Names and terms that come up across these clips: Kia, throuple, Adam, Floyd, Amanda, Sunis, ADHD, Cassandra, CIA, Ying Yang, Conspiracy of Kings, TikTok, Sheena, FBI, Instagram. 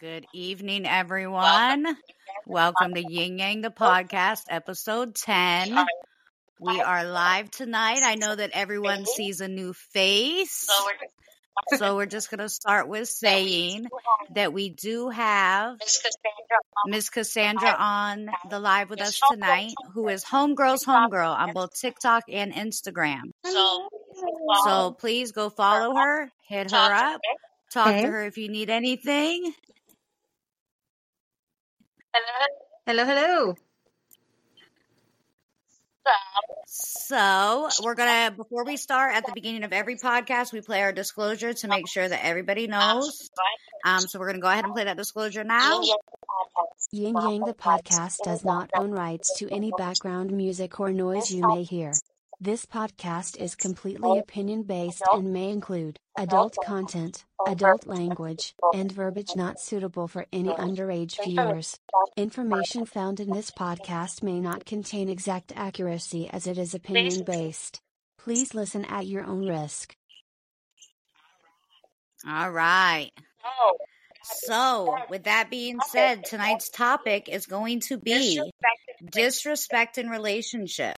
Good evening, everyone. Welcome to Ying Yang, the podcast, episode 10. We are live tonight. I know that everyone sees a new face. So we're just going to start with saying that we do have Miss Cassandra on the live with us tonight, who is Homegirl's Homegirl on both TikTok and Instagram. So please go follow her, hit her up, talk to her if you need anything. Hello. So we're going to, before we start, at the beginning of every podcast, we play our disclosure to make sure that everybody knows. So we're going to go ahead and play that disclosure now. Ying Yang, the podcast, does not own rights to any background music or noise you may hear. This podcast is completely opinion-based and may include adult content, adult language, and verbiage not suitable for any underage viewers. Information found in this podcast may not contain exact accuracy as it is opinion-based. Please listen at your own risk. All right. So, with that being said, tonight's topic is going to be disrespect in relationships.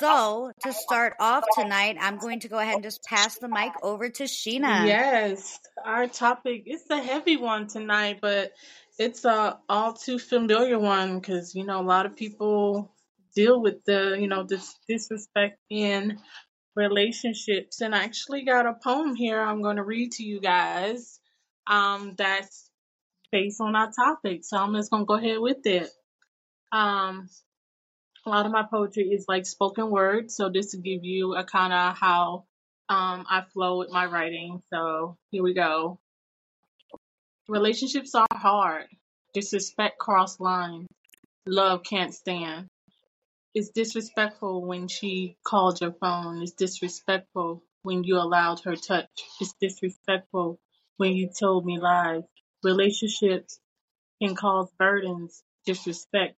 So, to start off tonight, I'm going to go ahead and just pass the mic over to Sheena. Yes, our topic, it's a heavy one tonight, but it's a all too familiar one because, you know, a lot of people deal with the, you know, this disrespect in relationships. And I actually got a poem here I'm going to read to you guys that's based on our topic. So I'm just going to go ahead with it. A lot of my poetry is like spoken word, so this will give you a kind of how I flow with my writing. So here we go. Relationships are hard. Disrespect cross lines. Love can't stand. It's disrespectful when she called your phone. It's disrespectful when you allowed her touch. It's disrespectful when you told me lies. Relationships can cause burdens. Disrespect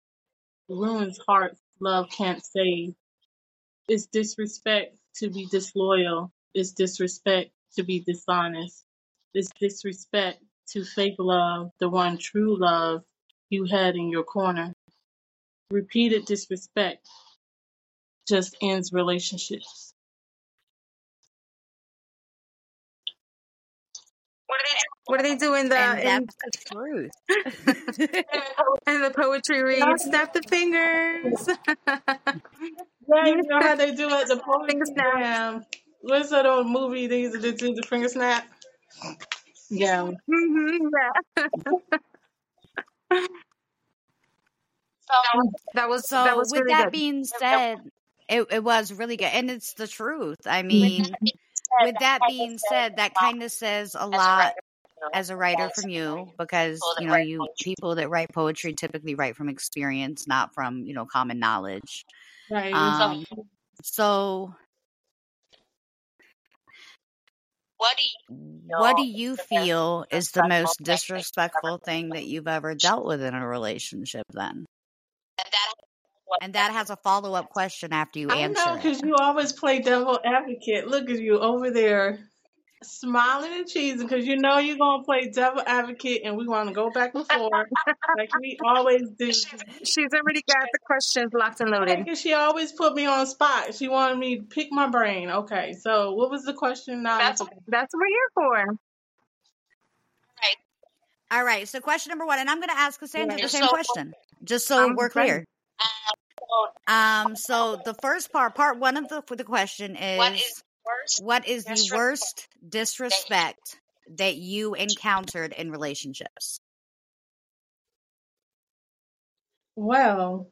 ruins hearts. Love can't save. It's disrespect to be disloyal. It's disrespect to be dishonest. It's disrespect to fake love, the one true love you had in your corner. Repeated disrespect just ends relationships. What do they do in the truth? And the poetry reads, snap the fingers. Yeah, you know how they do it. The finger snap. What's that old movie they used to do the finger snap? Yeah. Mm-hmm, yeah. So that was with really that good. Being said, it was really good, and it's the truth. I mean, with that being said, that kind of says a lot as a writer from you, because, you know, you people that write poetry typically write from experience, not from, you know, common knowledge. Right. So what do you feel is the most disrespectful thing that you've ever dealt with in a relationship then? And that has a follow-up question after you answer. I know, because you always play devil advocate. Look at you over there. Smiling and cheesing because you know you're going to play devil advocate and we want to go back and forth like we always do. She's already got the questions locked and loaded. She always put me on spot. She wanted me to pick my brain. Okay, so what was the question now? That's what we're here for. All right, so question number one, and I'm going to ask Cassandra the same question just so we're clear. So the first part one of the question is... What is the worst disrespect that you encountered in relationships? Well,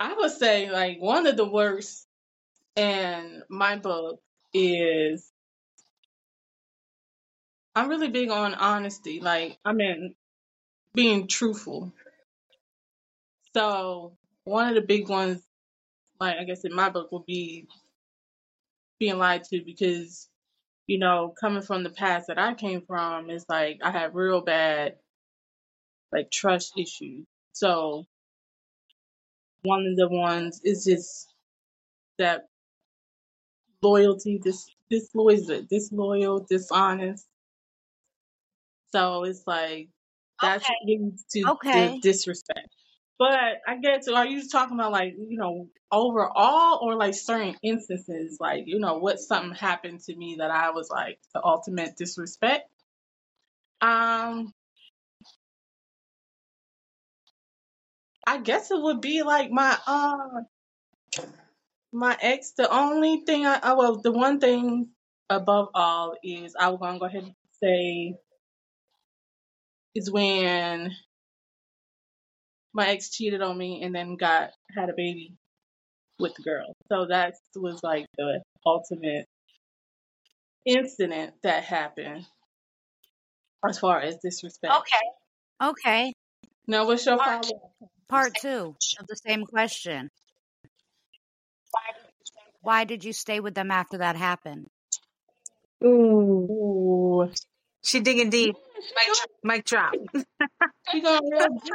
I would say like one of the worst in my book is I'm really big on honesty. Like, I mean, being truthful. So one of the big ones, like I guess in my book would be being lied to because, you know, coming from the past that I came from, it's like I had real bad, like, trust issues. So one of the ones is just that loyalty, disloyal, dishonest. So it's like, that's to disrespect. But I guess, are you talking about like, you know, overall or like certain instances? Like, you know, what something happened to me that I was like the ultimate disrespect? I guess it would be like my, my ex. The only thing the one thing above all is I was going to go ahead and say is when my ex cheated on me and then had a baby with the girl. So that was like the ultimate incident that happened as far as disrespect. Okay. Now, what's your follow-up? Part two of the same question. Why did you stay with them after that happened? Ooh. She digging deep. Mic drop. She going real deep.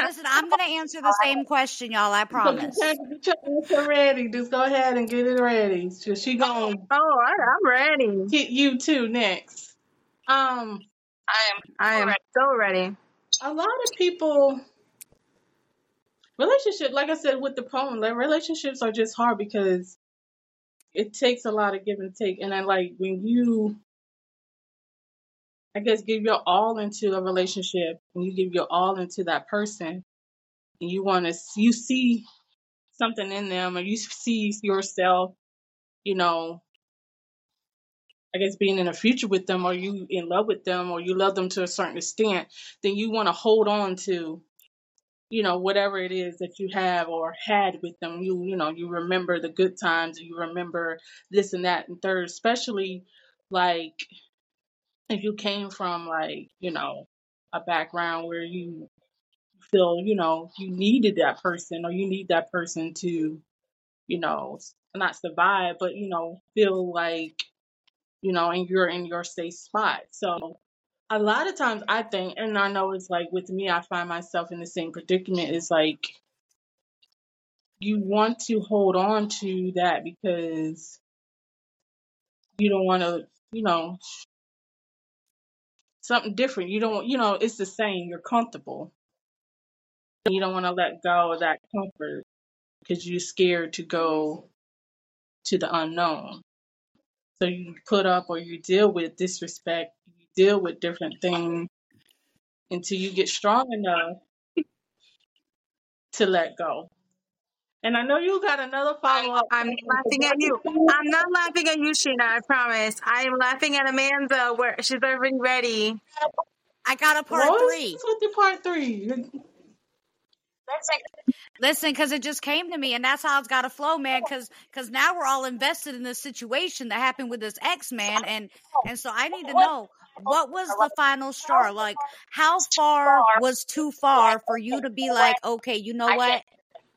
Listen, I'm going to answer the same question, y'all. I promise. Get ready. Just go ahead and get it ready. She going. Oh, I'm ready. Get you two next. I am so ready. A lot of people, relationship, like I said, with the poem, like relationships are just hard because it takes a lot of give and take. And I like when you, I guess, give your all into a relationship and you give your all into that person and you see something in them or you see yourself, you know, I guess being in a future with them or you in love with them or you love them to a certain extent, then you want to hold on to, you know, whatever it is that you have or had with them. You know, you remember the good times and you remember this and that and third, especially like if you came from like, you know, a background where you feel, you know, you needed that person or you need that person to, you know, not survive, but, you know, feel like, you know, and you're in your safe spot. So a lot of times I think, and I know it's like with me, I find myself in the same predicament. It's like you want to hold on to that because you don't want to, you know, something different. You don't, you know, it's the same. You're comfortable. You don't want to let go of that comfort because you're scared to go to the unknown. So you put up or you deal with disrespect, you deal with different things until you get strong enough to let go. And I know you got another follow-up. I'm laughing at you. I'm not laughing at you, Sheena, I promise. I am laughing at Amanda where she's already ready. I got a part three. What's with the part three? Listen, because it just came to me, and that's how it's got to flow, man, because now we're all invested in this situation that happened with this ex, man, and so I need to know, what was the final straw? Like, how far was too far for you to be like, okay, you know what?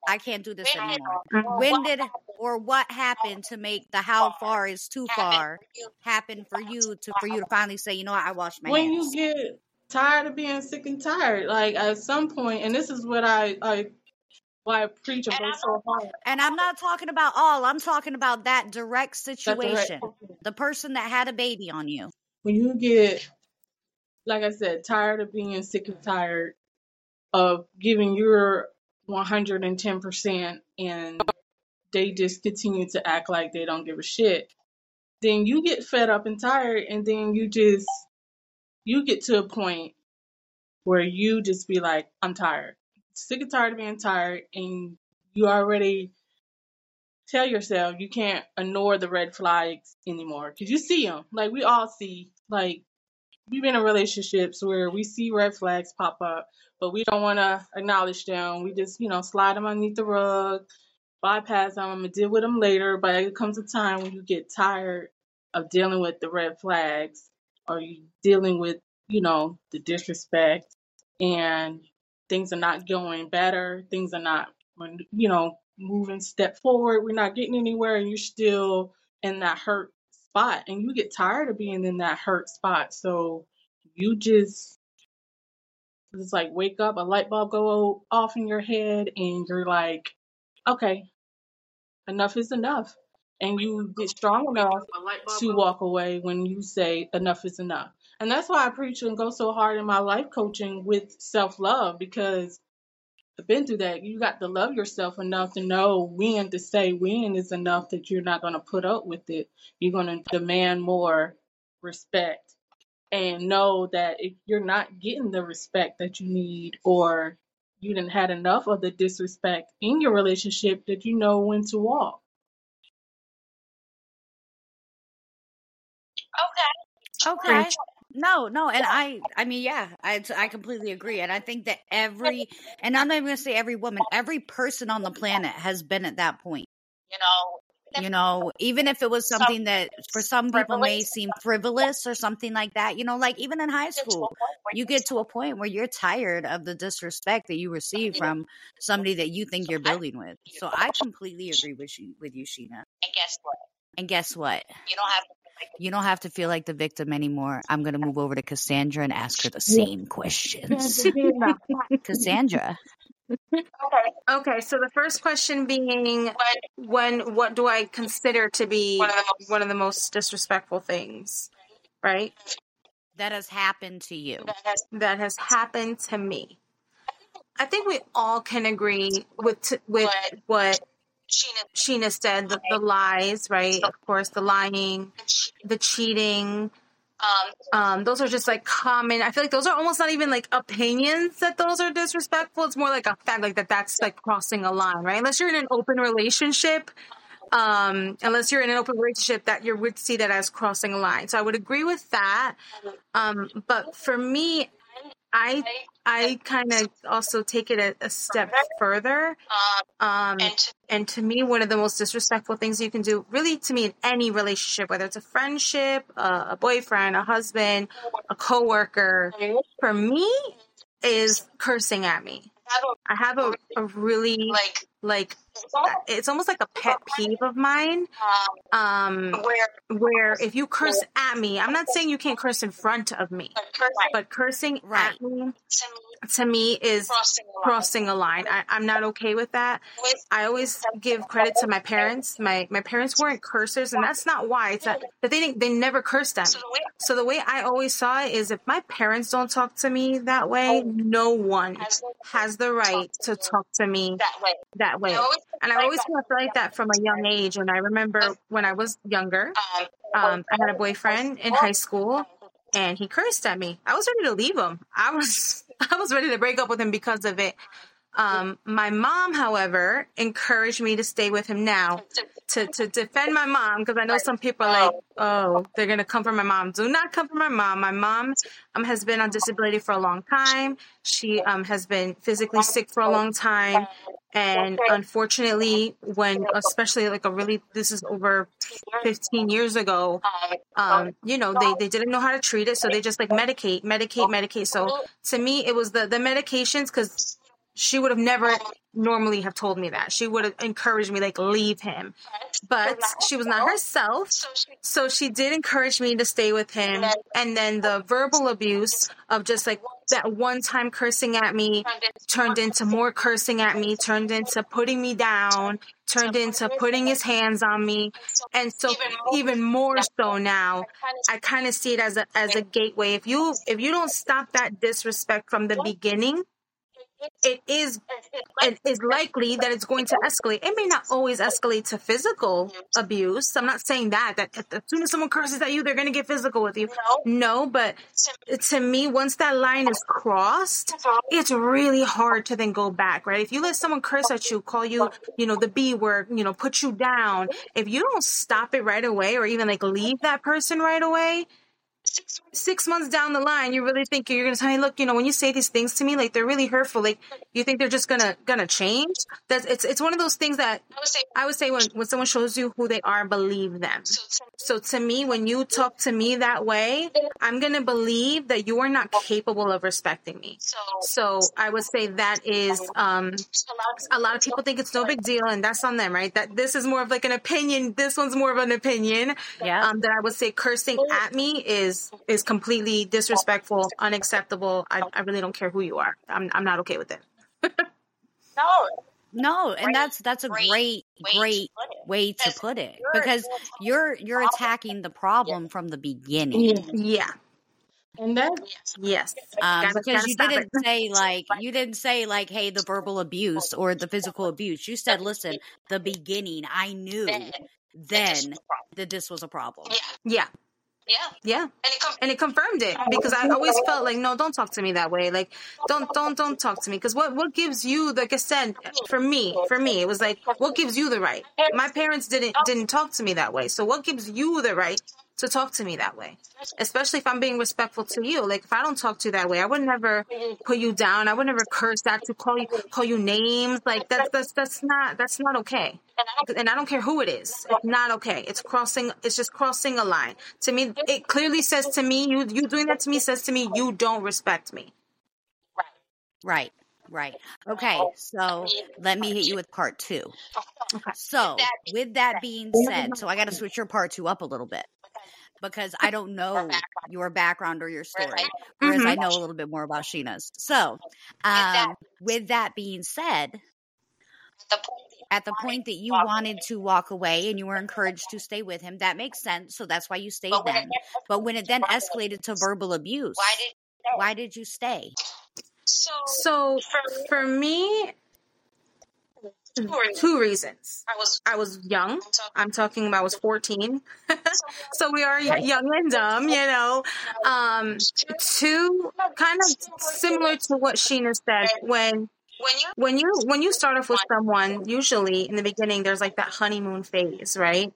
I can't do this anymore. When did or what happened to make the how far is too far happen for you to finally say, you know what, I washed my hands? When you get tired of being sick and tired, like at some point, and this is what I preach about so hard. And I'm not talking about all. I'm talking about that direct situation, the person that had a baby on you. When you get, like I said, tired of being sick and tired of giving your 110%, and they just continue to act like they don't give a shit, then you get fed up and tired, and then you get to a point where you just be like, I'm tired. Sick and tired of being tired, and you already tell yourself you can't ignore the red flags anymore because you see them. Like, we all see. Like, we've been in relationships where we see red flags pop up, but we don't want to acknowledge them. We just, you know, slide them underneath the rug, bypass them. I'm going to deal with them later, but it comes a time when you get tired of dealing with the red flags. Are you dealing with, you know, the disrespect, and things are not going better. Things are not, you know, moving step forward. We're not getting anywhere, and you're still in that hurt spot, and you get tired of being in that hurt spot. So you just, it's like wake up, a light bulb go off in your head, and you're like, okay, enough is enough. and you get strong enough to walk away when you say enough is enough. And that's why I preach and go so hard in my life coaching with self-love, because I've been through that. You got to love yourself enough to know when to say when is enough, that you're not going to put up with it. You're going to demand more respect and know that if you're not getting the respect that you need, or you didn't had enough of the disrespect in your relationship, that you know when to walk. Okay. No. And I mean, yeah, I completely agree. And I think that and I'm not even going to say every woman, every person on the planet has been at that point. You know, even if it was something that for some people may seem frivolous or something like that, you know, like even in high school, you get to a point where you're tired of the disrespect that you receive from somebody that you think you're building with. So I completely agree with you, Sheena. And guess what? You don't have to feel like the victim anymore. I'm going to move over to Cassandra and ask her the same questions. Cassandra. Okay. So the first question being, what do I consider to be one of the most disrespectful things, right? That has happened to you. That has happened to me. I think we all can agree with what Sheena said, the lies, right? Of course, the lying, the cheating. Those are just like common. I feel like those are almost not even like opinions that those are disrespectful. It's more like a fact, like that's like crossing a line, right? Unless you're in an open relationship, that you would see that as crossing a line. So I would agree with that. But for me, I kind of also take it a step further. And to me, one of the most disrespectful things you can do, really to me, in any relationship, whether it's a friendship, a boyfriend, a husband, a coworker, for me, is cursing at me. I have a really, like it's almost like a pet peeve of mine, where if you curse at me, I'm not saying you can't curse in front of me, but cursing at me, to me, is crossing a line. I'm not okay with that. I always give credit to my parents. My parents weren't cursers, and that's not why. It's that they never cursed at me. So the way I always saw it is, if my parents don't talk to me that way, no one has the right to talk to me that way. And I always felt like that from a young age. And I remember when I was younger, I had a boyfriend in high school, and he cursed at me. I was ready to leave him. I was ready to break up with him because of it. My mom, however, encouraged me to stay with him now to defend my mom, because I know some people are like, oh, they're going to come for my mom. Do not come for my mom. My mom has been on disability for a long time. She has been physically sick for a long time. And unfortunately, especially like this is over 15 years ago, you know, they didn't know how to treat it. So they just like medicate. So to me, it was the medications, because she would have never normally have told me that. She would have encouraged me, like, leave him. But she was not herself. So she did encourage me to stay with him. And then the verbal abuse of just like, that one time cursing at me turned into more cursing at me, turned into putting me down, turned into putting his hands on me. And so even more so now, I kind of see it as a gateway. If you don't stop that disrespect from the beginning, it is likely that it's going to escalate. It may not always escalate to physical abuse. I'm not saying that as soon as someone curses at you, they're going to get physical with you. No, but to me, once that line is crossed, it's really hard to then go back, right? If you let someone curse at you, call you, you know, the B word, you know, put you down, if you don't stop it right away, or even like leave that person right away, 6 months down the line, you really think you're going to tell me, look, you know, when you say these things to me, like, they're really hurtful. Like, you think they're just going to change? It's one of those things that I would say when someone shows you who they are, believe them. So to me, when you talk to me that way, I'm going to believe that you are not capable of respecting me. So I would say that is, a lot of people think it's no big deal, and that's on them, right? That this is more of like an opinion. This one's more of an opinion. Yeah. That I would say cursing at me is completely disrespectful, unacceptable. I really don't care who you are. I'm not okay with it. No. No, and that's a great way to put it, because you're attacking the problem from the beginning. Yeah. And then, yes, because you didn't say like, hey, the verbal abuse or the physical abuse. You said, listen, the beginning, I knew then that this was a problem. Yeah. Yeah. And it confirmed it, because I always felt like, no, don't talk to me that way. Like, don't talk to me. Because what gives you, like I said, for me, it was like, what gives you the right? My parents didn't talk to me that way. So what gives you the right to talk to me that way? Especially if I'm being respectful to you. Like, if I don't talk to you that way, I would never put you down. I would never curse at you, call you names. Like, that's not okay. And I don't care who it is. It's not okay. It's just crossing a line. To me, it clearly says to me, you doing that to me says to me, you don't respect me. Right. Okay, so let me hit you with part two. So with that being said, so I got to switch your part two up a little bit, because I don't know your background or your story, whereas I know a little bit more about Sheena's. So with that being said, at the point that you wanted to walk away and you were encouraged to stay with him, that makes sense. So that's why you stayed then. But when it then escalated to verbal abuse, why did you stay? So for me, two reasons. I was young. I'm talking about I was 14. So we are young and dumb, you know. Two, kind of similar to what Sheena said, when you start off with someone, usually in the beginning there's like that honeymoon phase, right?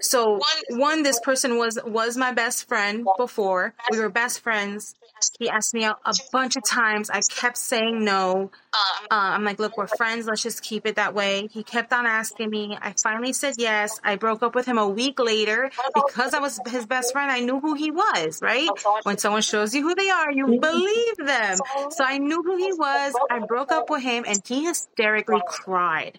So one, this person was my best friend before. We were best friends. He asked me out a bunch of times. I kept saying no. I'm like, look, we're friends. Let's just keep it that way. He kept on asking me. I finally said yes. I broke up with him a week later because I was his best friend. I knew who he was, right? When someone shows you who they are, you believe them. So I knew who he was. I broke up with him and he hysterically cried.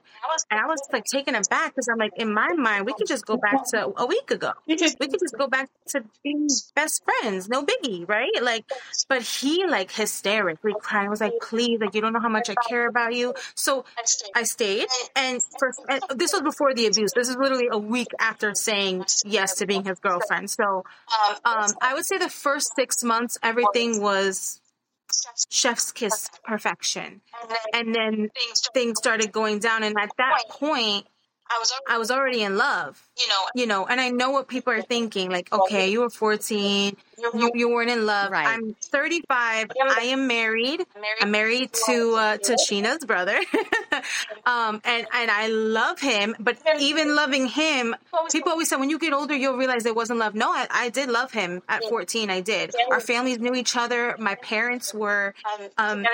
And I was like taken aback, because I'm like, in my mind, we could just go back to a week ago. We could just go back to being best friends. No biggie, right? Like, but he like hysterically cried. I was like, please, like, you don't know how much I care about you. So I stayed. And this was before the abuse. This is literally a week after saying yes to being his girlfriend. So I would say the first 6 months, everything was chef's kiss perfection. And then things started going down. And at that point, I was already in love, you know, and I know what people are thinking, like, okay, you were 14, you weren't in love. Right. I'm 35. I am married. I'm married to Sheena's brother. And I love him, but even loving him, people always say, when you get older, you'll realize it wasn't love. No, I did love him at 14. I did. Our families knew each other. My parents were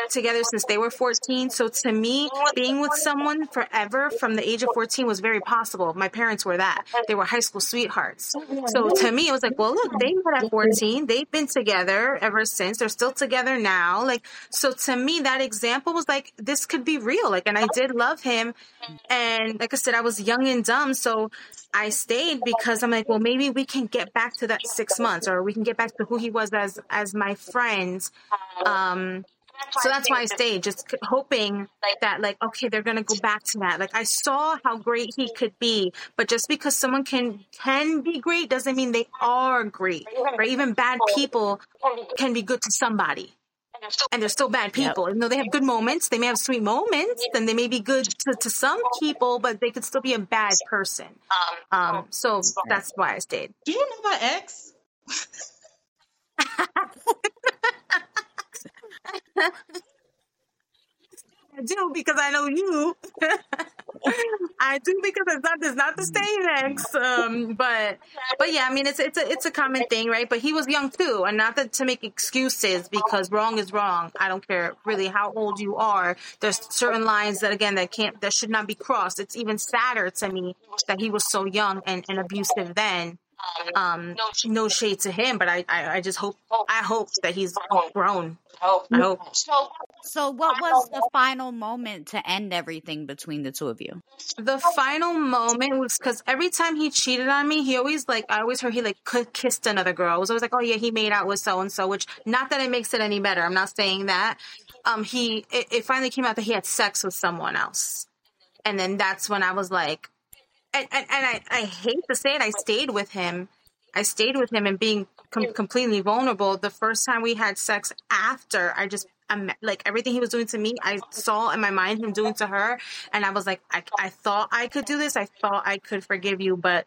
together since they were 14. So to me, being with someone forever from the age of 14 was very possible. My parents were that. They were high school sweethearts. So to me, it was like, well, look, they met at 14. They've been together ever since. They're still together now. Like, so to me, that example was like, this could be real. Like, and I did love him. And like I said, I was young and dumb. So I stayed because I'm like, well, maybe we can get back to that 6 months, or we can get back to who he was as my friend. So that's why I stayed, just hoping that, like, okay, they're going to go back to that. Like, I saw how great he could be, but just because someone can be great doesn't mean they are great, right? Even bad people can be good to somebody, and they're still bad people. Yep. Even though they have good moments, they may have sweet moments, and they may be good to some people, but they could still be a bad person. So that's why I stayed. Do you know my ex? I do, because I know you. I do, because it's not the same ex. But yeah, I mean, it's a common thing, right? But he was young too, and not to make excuses, because wrong is wrong. I don't care really how old you are. There's certain lines that should not be crossed. It's even sadder to me that he was so young and abusive then. No shade to him, but I just hope that he's grown. I hope. So what was the final moment to end everything between the two of you? The final moment was because every time he cheated on me, I always heard he kissed another girl. I was always like, oh yeah, he made out with so-and-so, which not that it makes it any better. I'm not saying that. It finally came out that he had sex with someone else. And then that's when I was like, and I hate to say it, I stayed with him. I stayed with him and being completely vulnerable. The first time we had sex after, everything he was doing to me, I saw in my mind him doing to her. And I was like, I thought I could do this. I thought I could forgive you, but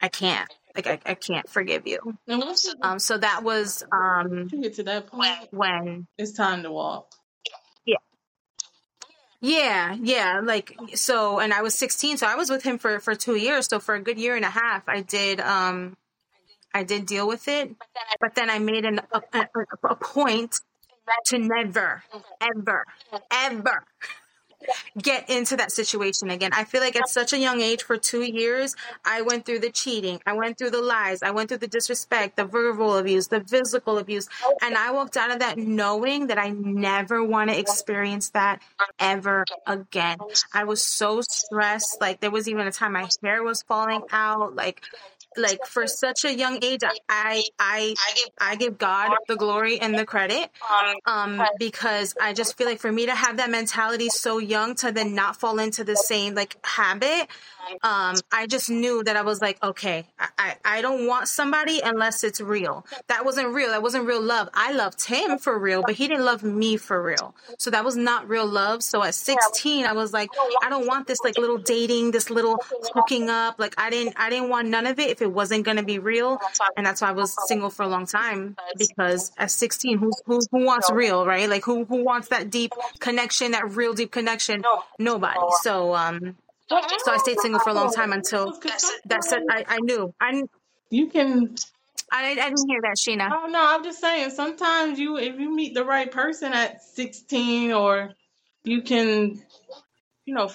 I can't. I can't forgive you. So that was to get to that point when it's time to walk. Yeah. And I was 16, so I was with him for 2 years. So for a good year and a half, I did deal with it. But then I made a point to never, ever, ever get into that situation again. I feel like at such a young age, for 2 years, I went through the cheating. I went through the lies. I went through the disrespect, the verbal abuse, the physical abuse. And I walked out of that knowing that I never want to experience that ever again. I was so stressed. There was even a time my hair was falling out. For such a young age, I give God the glory and the credit, because I just feel like for me to have that mentality so young to then not fall into the same habit, I just knew that I was like, okay, I don't want somebody unless it's real. That wasn't real. That wasn't real love. I loved him for real, but he didn't love me for real. So that was not real love. So at 16, I was like, I don't want this little dating, this little hooking up. I didn't want none of it if it wasn't going to be real. And that's why I was single for a long time, because at 16, who wants real, right? Who wants that deep connection, that real deep connection? Nobody. So I stayed single for a long time until that said, I knew. I didn't hear that, Sheena. Oh, no, I'm just saying, sometimes if you meet the right person at 16, or you can,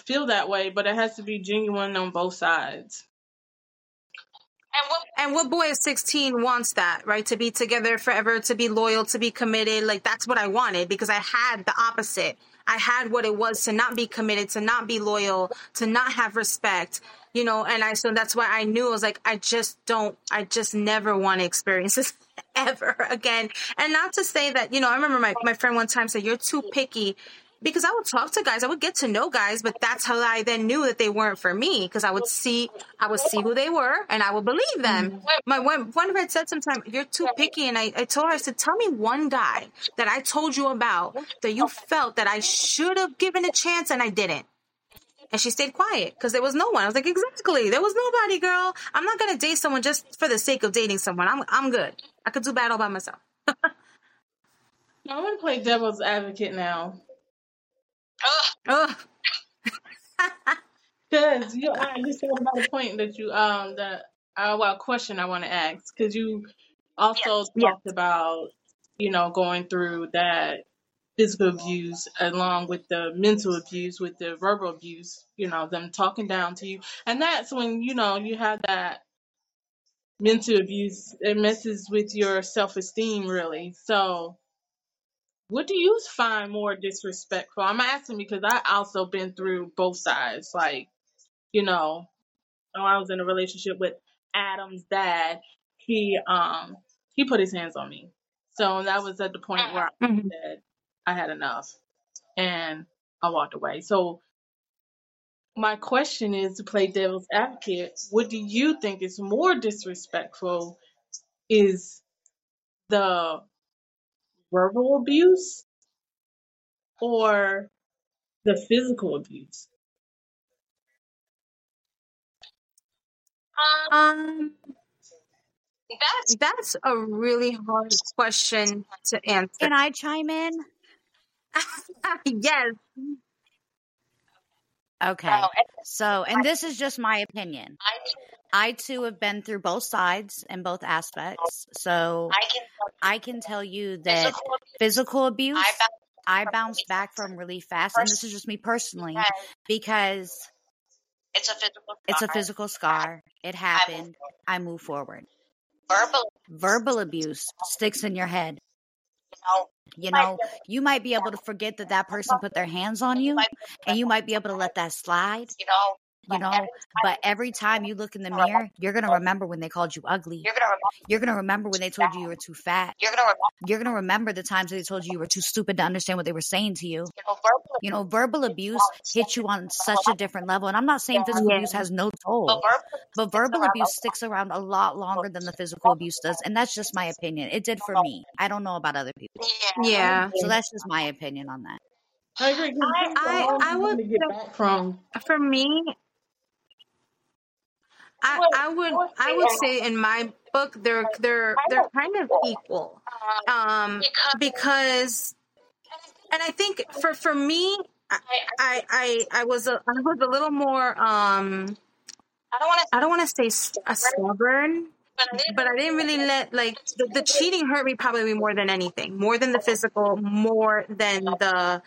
feel that way, but it has to be genuine on both sides. And what boy at 16 wants that, right? To be together forever, to be loyal, to be committed. That's what I wanted, because I had the opposite. I had what it was to not be committed, to not be loyal, to not have respect, so that's why I knew. I was like, I just never want to experience this ever again. And not to say that, I remember my friend one time said, you're too picky, because I would talk to guys, I would get to know guys, but that's how I then knew that they weren't for me, because I would see who they were and I would believe them. My one friend said sometime, you're too picky, and I told her, I said, tell me one guy that I told you about that you felt that I should have given a chance and I didn't. And she stayed quiet because there was no one. I was like, exactly. There was nobody, girl. I'm not going to date someone just for the sake of dating someone. I'm good. I could do bad all by myself. I want to play devil's advocate now. Because you said about a point that you question I want to ask, because you also talked about going through that physical abuse along with the mental abuse, with the verbal abuse, them talking down to you, and that's when you have that mental abuse, it messes with your self-esteem really. So what do you find more disrespectful? I'm asking because I also been through both sides. I was in a relationship with Adam's dad. He put his hands on me. So that was at the point where I said I had enough and I walked away. So my question is, to play devil's advocate, what do you think is more disrespectful? Is the verbal abuse or the physical abuse? That's a really hard question to answer. Can I chime in? Yes. Okay. So, and this is just my opinion. I too have been through both sides and both aspects. So I can tell you that physical abuse, I bounce back from really fast. And this is just me personally, because it's a physical scar. It happened. I move forward. Verbal abuse sticks in your head. You know, you might be able to forget that that person put their hands on you, and you might be able to let that slide. You know, but every time you look in the mirror, you're going to remember when they called you ugly. You're going to remember when they told you were too fat. You're going to remember the times they told you you were too stupid to understand what they were saying to you. You know, verbal abuse hits you on such a different level. And I'm not saying physical abuse has no toll, but verbal abuse sticks around a lot longer than the physical abuse does. And that's just my opinion. It did for me. I don't know about other people. Yeah. So that's just my opinion on that. I agree. I would get back from. For me, I would say in my book they're kind of equal, because, and I think for me, I was a little more I don't want to say stubborn, but I didn't really let, like, the cheating hurt me probably more than anything, more than the physical, more than the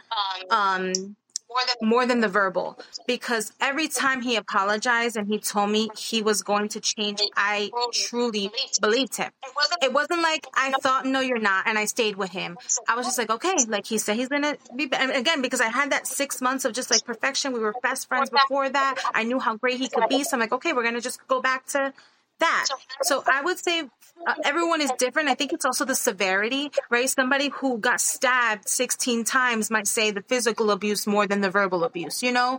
verbal, because every time he apologized and he told me he was going to change, I truly believed him. It wasn't like I thought, no, you're not, and I stayed with him. I was just like, okay, like he said, he's going to be better. Again, because I had that 6 months of just like perfection. We were best friends before that. I knew how great he could be. So I'm like, okay, we're going to just go back to that. So I would say everyone is different. I think it's also the severity, right? Somebody who got stabbed 16 times might say the physical abuse more than the verbal abuse, you know?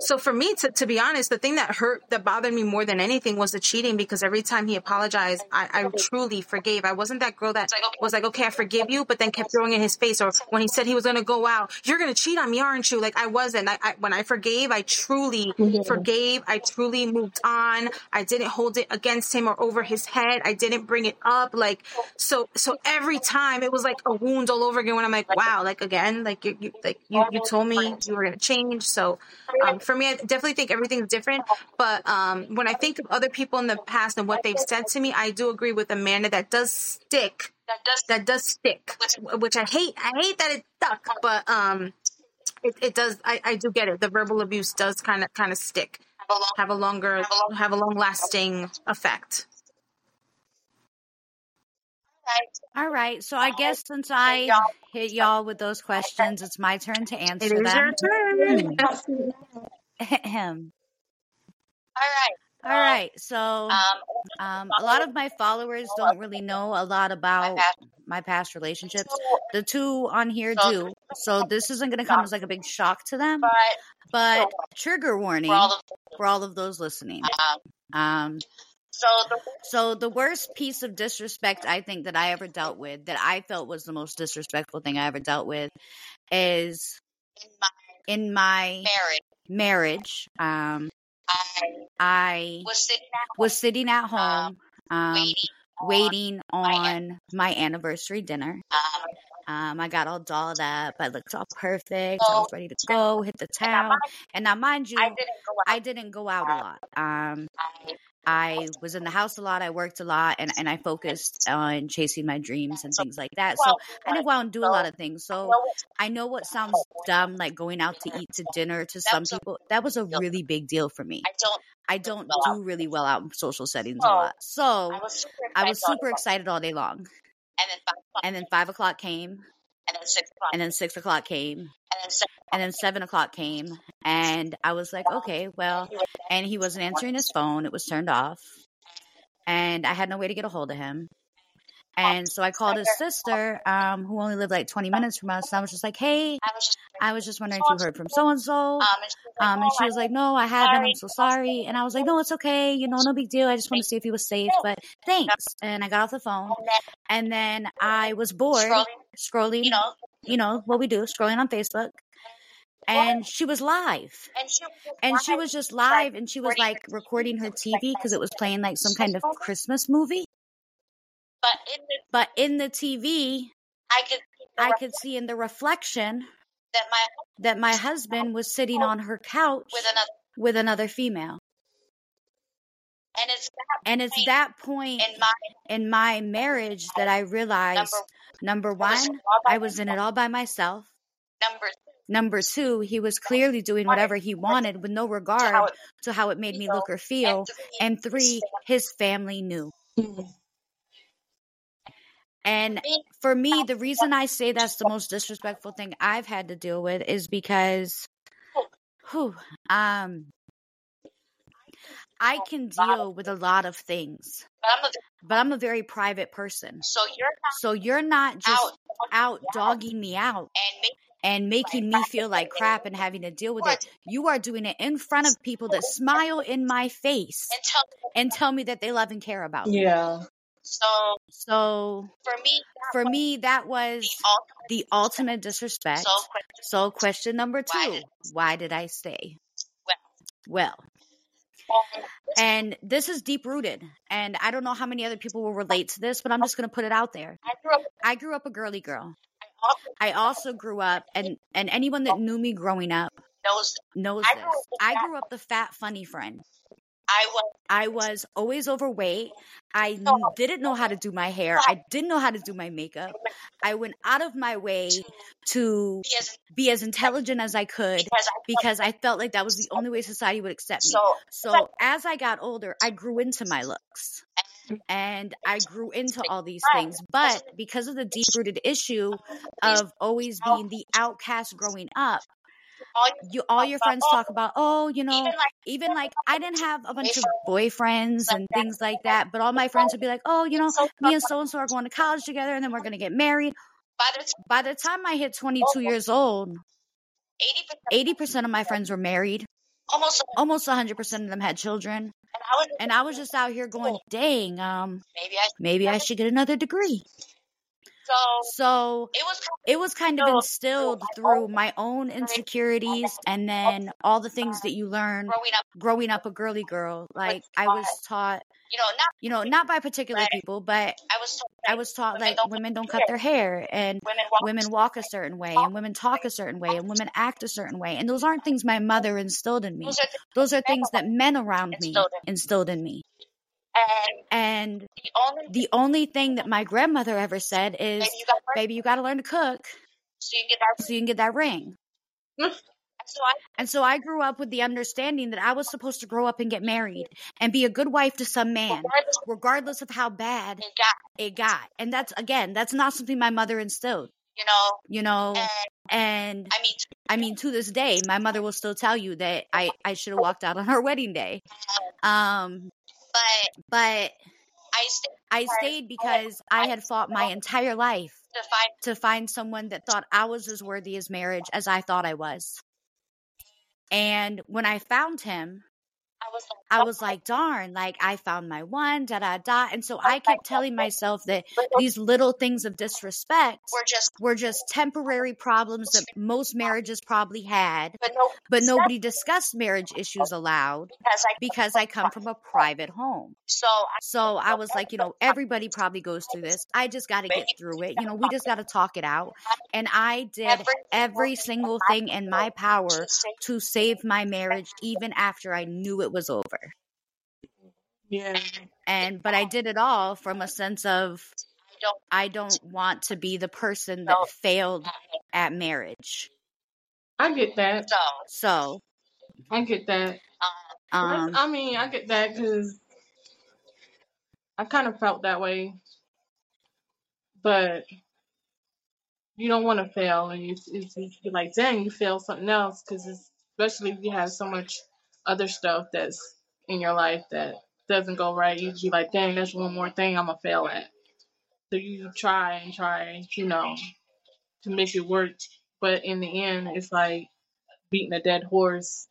So for me, to be honest, the thing that bothered me more than anything was the cheating, because every time he apologized, I truly forgave. I wasn't that girl that was like, okay, I forgive you, but then kept throwing in his face. Or when he said he was going to go out, you're going to cheat on me, aren't you? Like, I wasn't. When I forgave, I truly forgave. I truly moved on. I didn't hold it against him or over his head. I didn't bring it up. Like, so every time it was like a wound all over again when I'm like, wow, like again, like you told me you were going to change. So for me, I definitely think everything's different. But when I think of other people in the past and what they've said to me, I do agree with Amanda. That does stick, which I hate. I hate that it stuck, but it does. I do get it. The verbal abuse does kind of stick. Have a long-lasting effect. All right. So I guess since I hit y'all with those questions, it's my turn to answer them. It is your turn. All right. So a lot of my followers don't really know a lot about my past relationships. The two on here do. So this isn't going to come as like a big shock to them. But trigger warning for all of those listening. So the worst piece of disrespect I think that I ever dealt with, that I felt was the most disrespectful thing I ever dealt with, is in my marriage. I was sitting at home waiting on my anniversary dinner. I got all dolled up. I looked all perfect. I was ready to go, hit the town. And now, mind you, I didn't go out a lot. I was in the house a lot. I worked a lot, and I focused on chasing my dreams and things like that. So I didn't go out and do a lot of things. So I know what sounds dumb, like going out to eat to dinner to some people. That was a really big deal for me. I don't do really well out in social settings a lot. So I was super excited all day long. And then 5 o'clock came. And then 6 o'clock came. And then 7 o'clock came. And I was like, okay, well, and he wasn't answering his phone. It was turned off. And I had no way to get a hold of him. And so I called his sister, who only lived like 20 minutes from us. And I was just like, hey, I was just wondering if you heard from so-and-so. And she was like, no, I haven't. I'm so sorry. And I was like, no, it's okay. You know, no big deal. I just want to see if he was safe, but thanks. And I got off the phone. And then I was bored scrolling, you know what we do, scrolling on Facebook. And she was live. And she was just live. And she was like recording her TV because it was playing like some kind of Christmas movie. But in the TV, I could see in the reflection that my husband was sitting on her couch with another female. And it's that point in my marriage that I realized, number one, I was in it all by myself. Number two, he was clearly doing whatever he wanted with no regard to how it made me look or feel. And three, his family knew. And for me, the reason I say that's the most disrespectful thing I've had to deal with is because I can deal with a lot of things, but I'm a very private person. So you're not just out dogging me out and making me feel like crap and having to deal with it. You are doing it in front of people that smile in my face and tell me that they love and care about me. Yeah. So for me, that was the ultimate disrespect. So question number two, why did I stay? Well, and this is deep rooted, and I don't know how many other people will relate to this, but I'm just going to put it out there. I grew up a girly girl. I also grew up, and anyone that knew me growing up knows this. I grew up the fat, funny friend. I was always overweight. I didn't know how to do my hair. I didn't know how to do my makeup. I went out of my way to be as intelligent as I could because I felt like that was the only way society would accept me. So as I got older, I grew into my looks. And I grew into all these things. But because of the deep-rooted issue of always being the outcast growing up, all your friends talk about, oh, you know, even like I didn't have a bunch of boyfriends and things like that, but all my friends would be like, oh, you know, me and so-and-so are going to college together and then we're going to get married. By the time I hit 22 years old, 80% of my friends were married. Almost 100% of them had children. And I was just out here going, dang, maybe I should get another degree. So it was kind of instilled through my own insecurities and then all the things that you learn growing up a girly girl. Like I was taught, not by particular people, but I was taught like women don't cut their hair and women walk a certain way and women talk a certain way and women act a certain way. And those aren't things my mother instilled in me. Those are things that men around me instilled in me. And the only thing that my grandmother ever said is, baby, you got to learn to cook so you can get that ring. And so I grew up with the understanding that I was supposed to grow up and get married and be a good wife to some man, regardless of how bad it got. And that's not something my mother instilled. And I mean, to this day, my mother will still tell you that I should have walked out on her wedding day. But I stayed because I had fought my entire life to find someone that thought I was as worthy as marriage as I thought I was. And when I found him, I was like, darn, like I found my one, da-da-da. And so I kept telling myself that these little things of disrespect were just temporary problems that most marriages probably had, but nobody discussed marriage issues aloud because I come from a private home. So I was like, everybody probably goes through this. I just got to get through it. We just got to talk it out. And I did every single thing in my power to save my marriage, even after I knew it was over. Yeah. But I did it all from a sense of I don't want to be the person that failed at marriage. I get that. So I get that. I get that because I kind of felt that way. But you don't want to fail, and you're like, dang, you failed something else because especially if you have so much other stuff that's in your life that doesn't go right, you'd be like, dang, that's one more thing I'm gonna fail at. So you try, to make it work. But in the end, it's like beating a dead horse.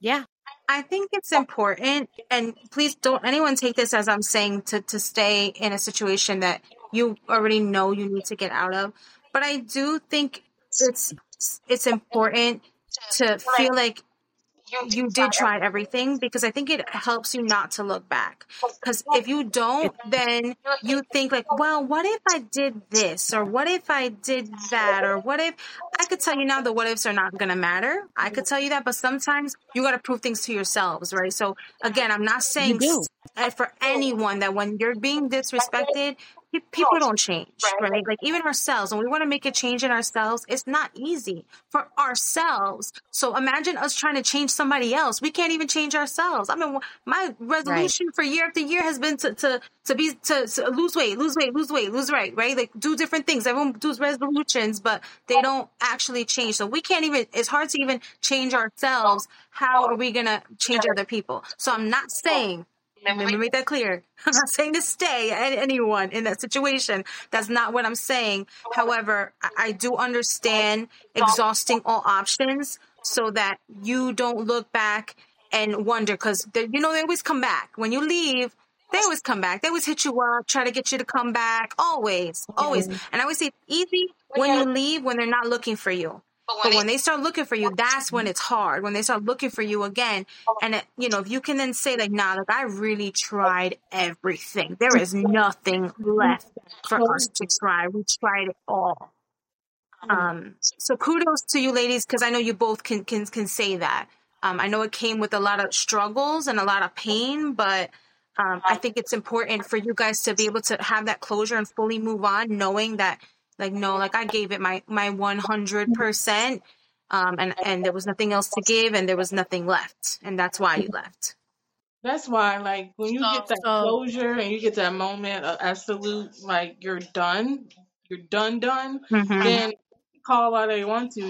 Yeah. I think it's important, and please don't anyone take this as I'm saying to stay in a situation that you already know you need to get out of. But I do think it's important to feel like you did try everything, because I think it helps you not to look back. Because if you don't, then you think like, well, what if I did this? Or what if I did that? Or what if I could tell you now the what ifs are not going to matter. I could tell you that. But sometimes you got to prove things to yourselves, right? So again, I'm not saying for anyone that when you're being disrespected, people don't change, right? Like even ourselves, and we want to make a change in ourselves. It's not easy for ourselves. So imagine us trying to change somebody else. We can't even change ourselves. I mean, my resolution for year after year has been to lose weight, right? Like do different things. Everyone does resolutions, but they don't actually change. So we can't even, it's hard to even change ourselves. How are we going to change other people? So I'm not saying, let me make that clear. I'm not saying to stay at anyone in that situation. That's not what I'm saying. However, I do understand exhausting all options so that you don't look back and wonder. Because, you know, they always come back. When you leave, they always come back. They always hit you up, try to get you to come back. Always. And I always say it's easy when you leave, when they're not looking for you. But when they start looking for you, that's when it's hard. When they start looking for you again. And, you know, if you can then say, like, nah, look, I really tried everything. There is nothing left for us to try. We tried it all. So kudos to you ladies, because I know you both can say that. I know it came with a lot of struggles and a lot of pain, but I think it's important for you guys to be able to have that closure and fully move on, knowing that, like, no, like I gave it my 100%, and there was nothing else to give, and there was nothing left. And that's why you left. That's why, like, when you get that closure and you get that moment of absolute, like, you're done, mm-hmm. then call all they want to.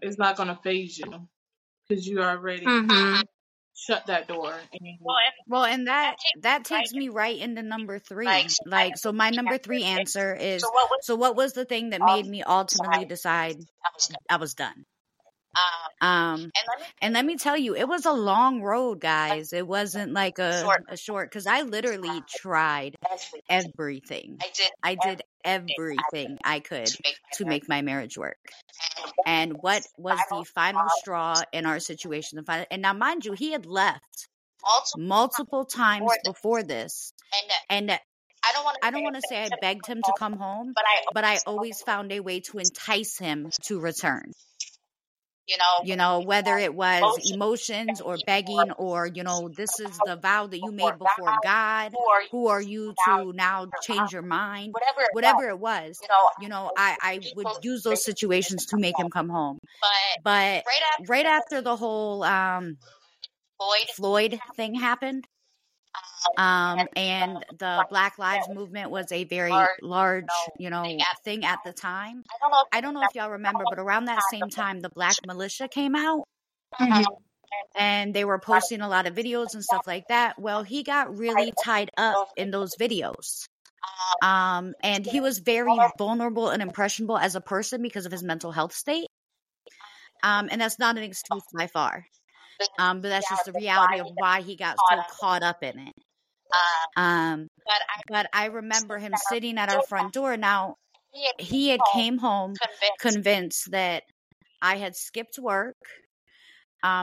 It's not going to phase you because you already shut that door. And that takes me right into number three. Like, so my number three answer is, so what was the thing that made me ultimately decide I was done? And let me tell you, it was a long road, guys. It wasn't like a short, because I literally tried everything. I did everything I could to make my marriage work. And what was the final straw in our situation? And now, mind you, he had left multiple times before this. And I don't want to say I begged him to come home, but I always found a way to entice him to return. You know, whether it was emotions or begging or, you know, this is the vow that you made before God. Who are you to now change your mind? Whatever it was, you know, I would use those situations to make him come home. But right after the whole Floyd thing happened, and the Black Lives Movement was a very large, you know, thing at the time. I don't know if y'all remember, but around that same time, the Black Militia came out, and they were posting a lot of videos and stuff like that. Well, he got really tied up in those videos, and he was very vulnerable and impressionable as a person because of his mental health state, and that's not an excuse by far. But that's just the reality of why he got so caught up in it. But I remember him sitting at our front door. Now, he had came home convinced that I had skipped work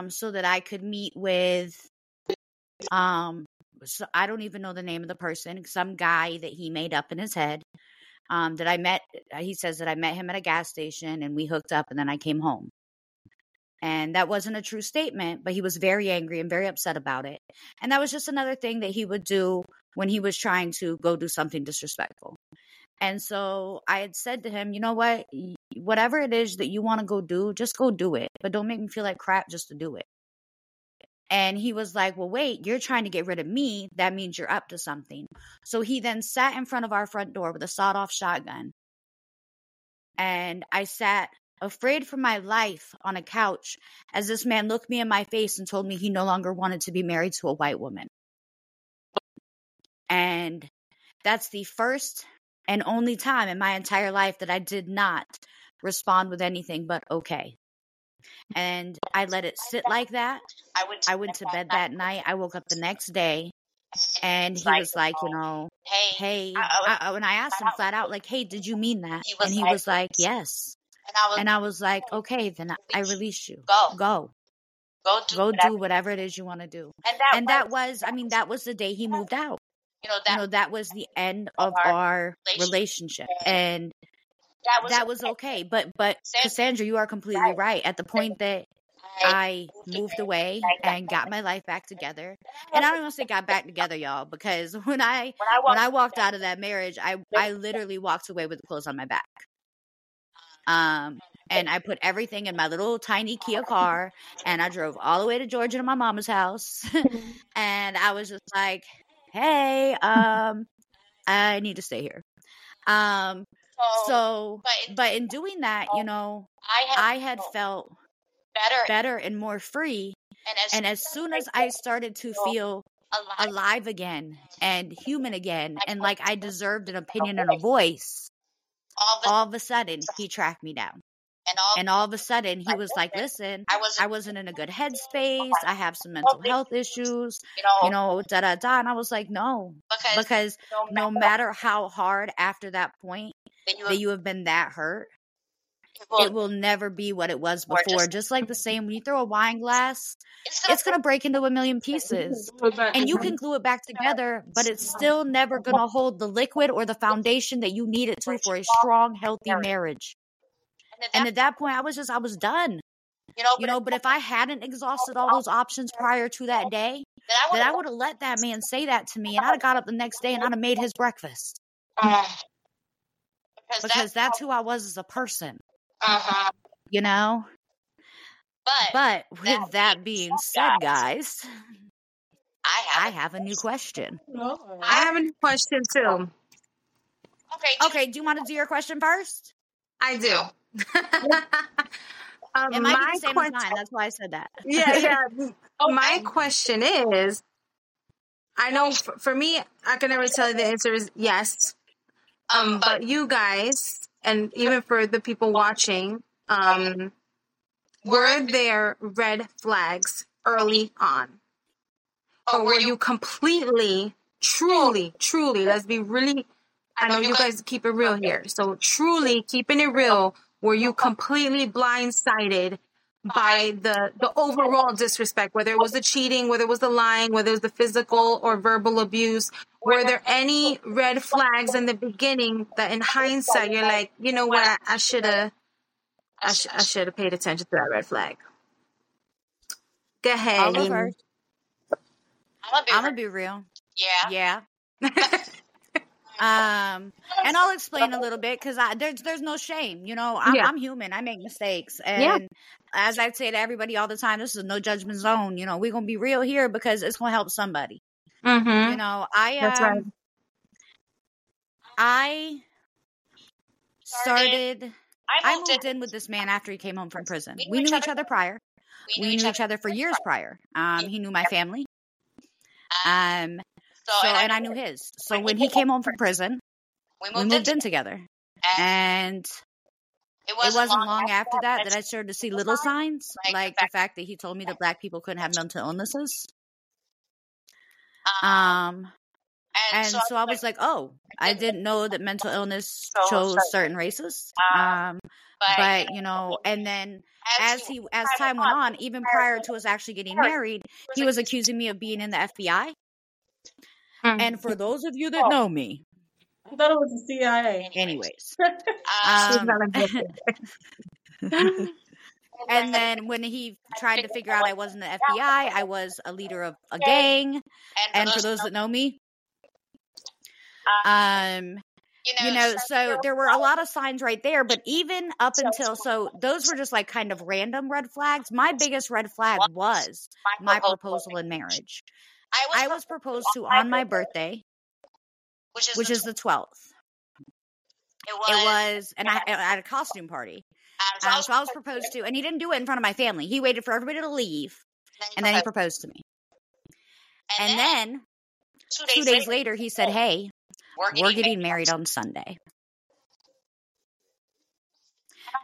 so that I could meet with, so I don't even know the name of the person, some guy that he made up in his head that I met. He says that I met him at a gas station and we hooked up and then I came home. And that wasn't a true statement, but he was very angry and very upset about it. And that was just another thing that he would do when he was trying to go do something disrespectful. And so I had said to him, you know what, whatever it is that you want to go do, just go do it. But don't make me feel like crap just to do it. And he was like, well, wait, you're trying to get rid of me. That means you're up to something. So he then sat in front of our front door with a sawed-off shotgun. And I sat afraid for my life on a couch as this man looked me in my face and told me he no longer wanted to be married to a white woman. And that's the first and only time in my entire life that I did not respond with anything but okay. And I let it sit like that. I went to bed that night. I woke up the next day and he was like, you know, hey, when I asked him flat out, like, hey, did you mean that? And he was like, yes. And I was like, okay, then I release you. Go do whatever it is you want to do. That was the day he moved out. That was the end of our relationship. And that was okay. But Cassandra, you are completely right. At the point that I moved away and got my life back together. And I don't want to say got back together, y'all, because when I walked out of that marriage, I literally walked away with the clothes on my back. And I put everything in my little tiny Kia car, and I drove all the way to Georgia to my mama's house. And I was just like, hey, I need to stay here. But in doing that, you know, I had felt better and more free. And as soon as I started to feel alive again and human again, and like I deserved an opinion and a voice, all of a sudden he tracked me down. And all of a sudden, he was like, listen, I wasn't in a good headspace. I have some mental health issues, da-da-da. And I was like, no, because no matter how hard after that point that you have been that hurt, it will never be what it was before. Just like the same, when you throw a wine glass, it's going to break into a million pieces. And you can glue it back together, but it's still never going to hold the liquid or the foundation that you need it to for a strong, healthy marriage. And at that point, I was done, but if I hadn't exhausted all those options prior to that day, then I would have let that man say that to me. And I'd have got up the next day and I'd have made his breakfast because that's who I was as a person, But with that being said, guys, I have a new question. I have a new question too. Okay. Do you want to do your question first? I do. It might be the same as mine. That's why I said that. Yeah. Okay. My question is, I know for me, I can never tell you the answer is yes. But you guys, and even for the people watching, were there red flags early on? Or were you completely, truly, let's be really... I know you guys keep it real here. So truly keeping it real, were you completely blindsided by the overall disrespect, whether it was the cheating, whether it was the lying, whether it was the physical or verbal abuse? Were there any red flags in the beginning that in hindsight you're like, you know what, I should have paid attention to that red flag? Go ahead. I'm going to be real. Yeah. And I'll explain a little bit because there's no shame. I'm human. I make mistakes. And as I say to everybody all the time, this is a no judgment zone. We're going to be real here because it's going to help somebody. Mm-hmm. That's right. I moved in with this man after he came home from prison. We knew each other prior. We knew each other for years prior. He knew my family. So I knew his. So when he came home from prison, we moved in together. And it wasn't long after that I started to see little signs, like the fact that he told me that black people couldn't have mental illnesses. So I was like, oh, I didn't know that mental illness chose certain races. And then as time went on, even prior to us actually getting married, he was accusing me of being in the FBI. And for those of you that know me, I thought it was the CIA. Anyways, and then when he tried to figure out I wasn't the FBI, I was a leader of a gang. And for those that know me, so there were a lot of signs right there. But even up until those were just like kind of random red flags. My biggest red flag was my proposal in marriage. I was proposed to on my birthday, which is the 12th. I had a costume party. So I was proposed to, and he didn't do it in front of my family. He waited for everybody to leave, and then he proposed to me. And then 2 days later, he said, hey, we're getting married on Sunday.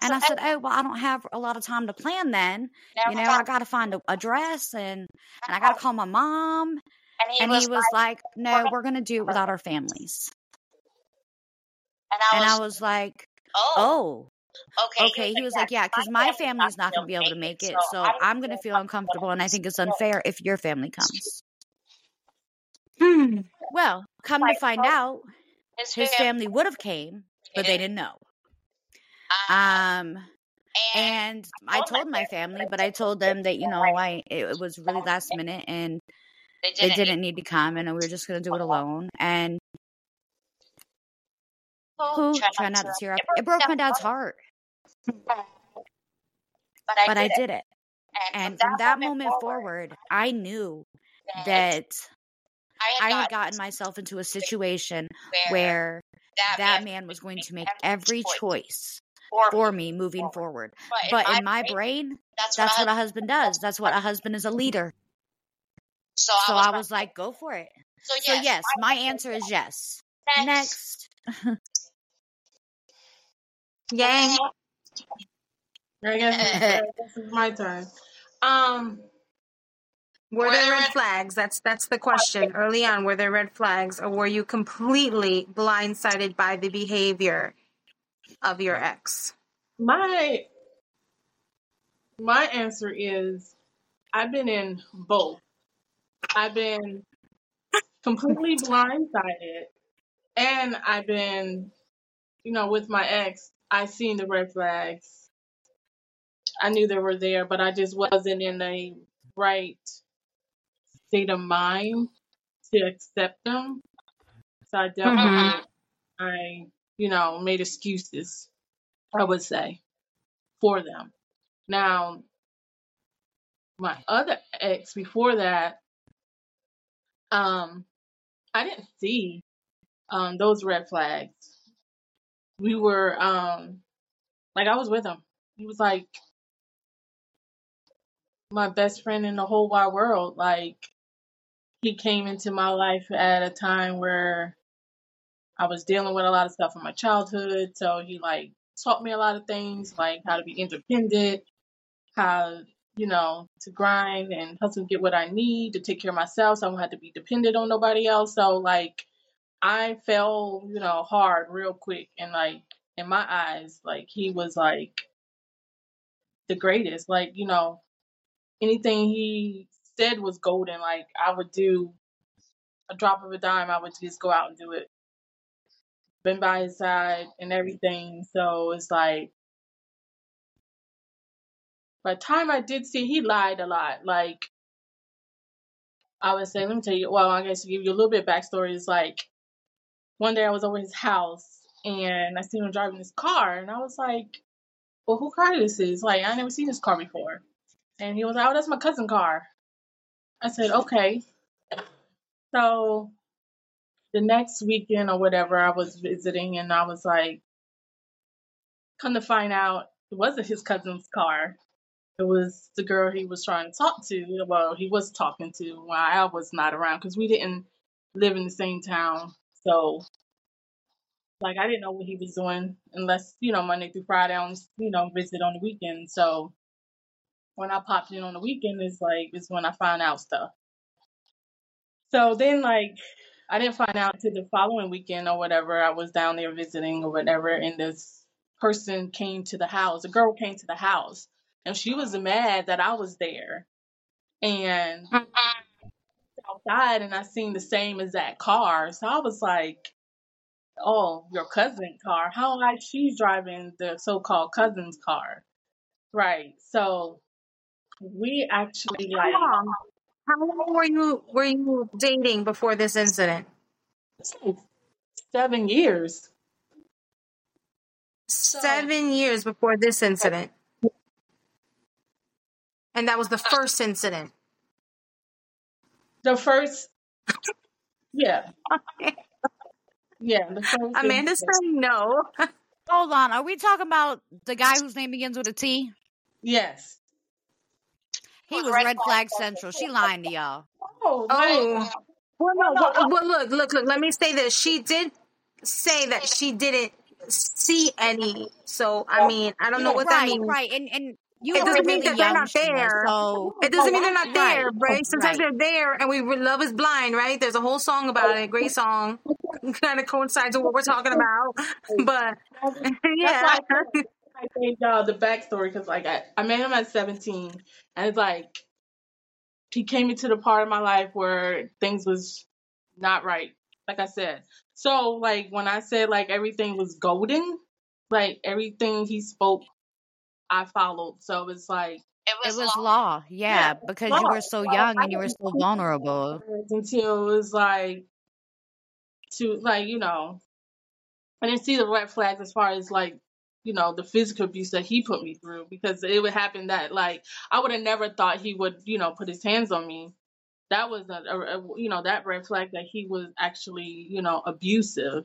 And I said, oh, well, I don't have a lot of time to plan then. I got to find a dress and I got to call my mom. And he was like, no, we're going to do it without our families. And I was like, okay. He was like, yeah, because my family's not going to be able to make it. So I'm going to feel uncomfortable. And I think it's unfair if your family comes. Well, come to find out, his family would have came, but they didn't know. And I told my family, but I told them that, you know, it was really last minute and they didn't need to come and we were just going to do it alone. And try not to tear up. It broke my dad's heart. But I did it. And from that moment forward, I knew that I had gotten myself into a situation where that man was going to make every choice for me moving forward. But in my brain, that's what a husband does. That's what a husband is, a leader. So I was like, go for it. So yes, my answer is yes. Next. Yay. I guess this is my turn. Were there red flags? That's the question. Early on, were there red flags, or were you completely blindsided by the behavior of your ex? My answer is I've been in both. I've been completely blindsided, and I've been, you know, with my ex, I seen the red flags. I knew they were there, but I just wasn't in a right state of mind to accept them. So I definitely, I made excuses, I would say, for them. Now, my other ex before that, I didn't see those red flags. We were, I was with him. He was like my best friend in the whole wide world. Like, he came into my life at a time where I was dealing with a lot of stuff in my childhood. So he taught me a lot of things, like how to be independent, how, to grind and hustle, get what I need to take care of myself. So I don't have to be dependent on nobody else. So I fell, hard real quick. And in my eyes, he was the greatest, anything he said was golden. I would do a drop of a dime. I would just go out and do it. Been by his side and everything. So it's by the time I did see, he lied a lot. I would say, let me tell you, well, I guess to give you a little bit of backstory, it's one day I was over his house and I seen him driving his car and I was like, well, who car this is? I never seen this car before. And he was like, oh, that's my cousin's car. I said, okay. So the next weekend or whatever, I was visiting and I was come to find out it wasn't his cousin's car. It was the girl he was trying to talk to. Well, he was talking to while I was not around because we didn't live in the same town. So I didn't know what he was doing unless, Monday through Friday, I only, visit on the weekend. So when I popped in on the weekend, it's when I find out stuff. So then, I didn't find out till the following weekend or whatever. I was down there visiting or whatever, and this person came to the house. A girl came to the house, and she was mad that I was there. And I outside, and I seen the same exact car. So I was like, oh, your cousin's car. How she's driving the so-called cousin's car. Right, so... We actually How long were you dating before this incident? 7 years. 7 years before this incident, and that was the first incident. The first, yeah, yeah. The first Amanda said no. Hold on, are we talking about the guy whose name begins with a T? Yes. He was red flag central. She lying to y'all. Oh. Well, look. Let me say this. She did say that she didn't see any. So, I don't know what that means. Right. And it doesn't mean that they're not there. It doesn't mean they're not there, right? Sometimes they're there, and Love is Blind, right? There's a whole song about it. Great song. Kind of coincides with what we're talking about. But, yeah. I gave y'all the backstory because I met him at 17, and it's he came into the part of my life where things was not right, like I said. So when I said everything was golden, everything he spoke I followed. So it's like it was law. Yeah, because law. You were so young and you were so vulnerable. Until it was like I didn't see the red flags as far as like, you know, the physical abuse that he put me through, because it would happen that like I would have never thought he would, you know, put his hands on me. That was that red flag that he was actually, you know, abusive,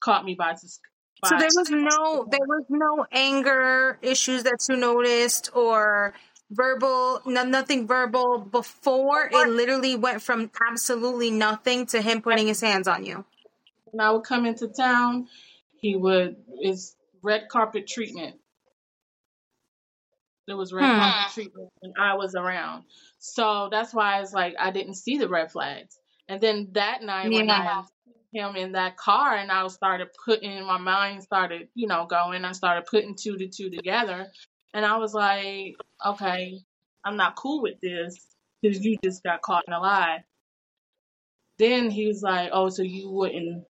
caught me by surprise. So there was no anger issues that you noticed or nothing verbal before it literally went from absolutely nothing to him putting his hands on you. When I would come into town, it's red carpet treatment. There was red carpet treatment when I was around. So that's why it's like I didn't see the red flags. And then that night when I him in that car, and I started putting my mind started, you know, going. I started putting two to two together, and I was like, okay, I'm not cool with this because you just got caught in a lie. Then he was like, oh, so you wouldn't.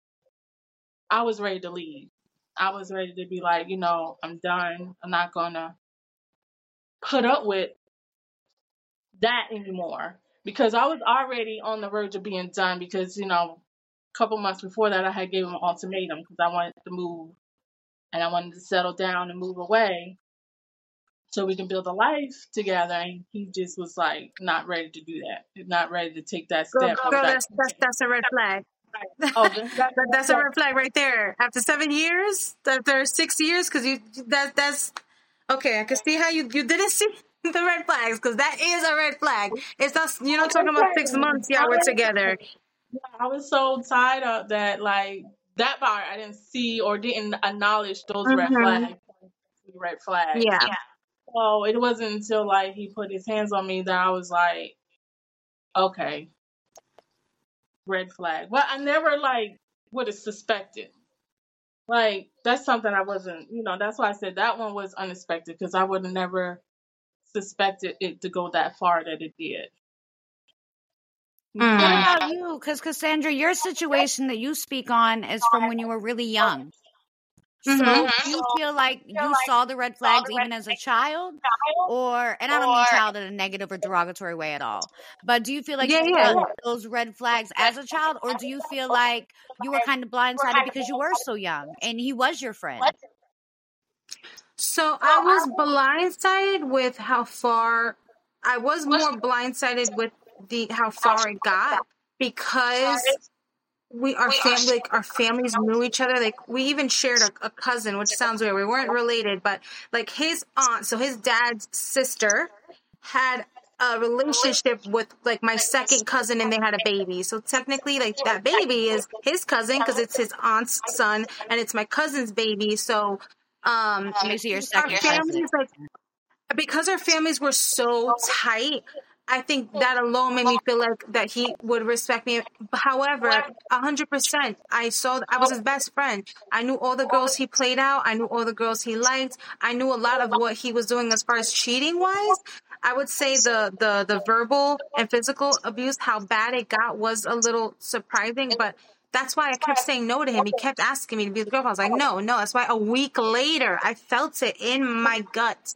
I was ready to leave. I was ready to be like, you know, I'm done. I'm not gonna put up with that anymore, because I was already on the verge of being done, because, you know, couple months before that, I had gave him an ultimatum because I wanted to move and I wanted to settle down and move away so we can build a life together. And he just was like not ready to do that. He's not ready to take that step. Girl, that's a red flag. Oh, that's a red flag right there. After 7 years, after 6 years, because that's okay. I can see how you didn't see the red flags, because that is a red flag. It's not, you know, talking about 6 months y'all were together. I was so tied up that, like, that part I didn't see or didn't acknowledge those red flags. Yeah. So it wasn't until, like, he put his hands on me that I was like, okay, red flag. Well, I never, like, would have suspected. Like, that's something I wasn't, you know, that's why I said that one was unexpected, because I would have never suspected it to go that far that it did. Mm. What about you? Because Cassandra, your situation that you speak on is from when you were really young. Mm-hmm. So you feel like you saw the red flags even as a child? I don't mean child in a negative or derogatory way at all. But do you feel like you saw those red flags as a child? Or do you feel like you were kind of blindsided because you were so young and he was your friend? So I was blindsided with how far... I was more blindsided with how far it got, because our families knew each other. Like, we even shared a cousin, which sounds weird. We weren't related, but like his aunt, so his dad's sister had a relationship with like my second cousin, and they had a baby. So technically, like, that baby is his cousin because it's his aunt's son, and it's my cousin's baby. So because our families were so tight, I think that alone made me feel like that he would respect me. However, 100%, I was his best friend. I knew all the girls he played out. I knew all the girls he liked. I knew a lot of what he was doing as far as cheating wise. I would say the verbal and physical abuse, how bad it got, was a little surprising, but that's why I kept saying no to him. He kept asking me to be his girlfriend. I was like, no. That's why a week later, I felt it in my gut.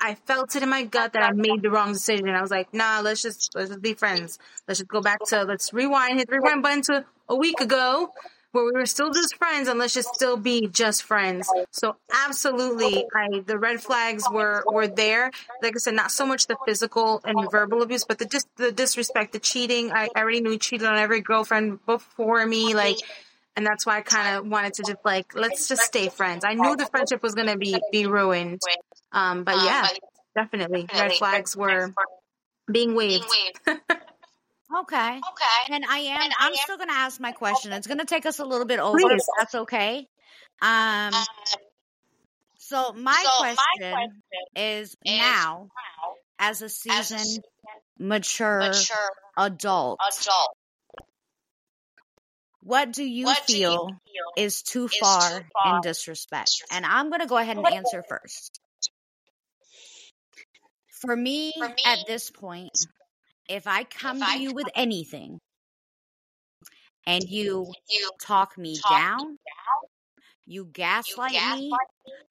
I felt it in my gut that I made the wrong decision. I was like, nah, let's just be friends. Let's just go back to, let's rewind, hit the rewind button to a week ago where we were still just friends, and let's just still be just friends. So absolutely, the red flags were there. Like I said, not so much the physical and verbal abuse, but the disrespect, the cheating. I already knew he cheated on every girlfriend before me. Like, and that's why I kind of wanted to just like, let's just stay friends. I knew the friendship was going to be ruined. But yeah, definitely. Red flags were being waved. Okay. And I'm still going to ask my question. It's going to take us a little bit over. Please. If that's okay. So my question is now, as a seasoned, mature adult, what do you feel is too far in disrespect? And I'm going to go ahead and answer first. For me, at this point, if I come to you with anything and you talk me down, You gaslight me.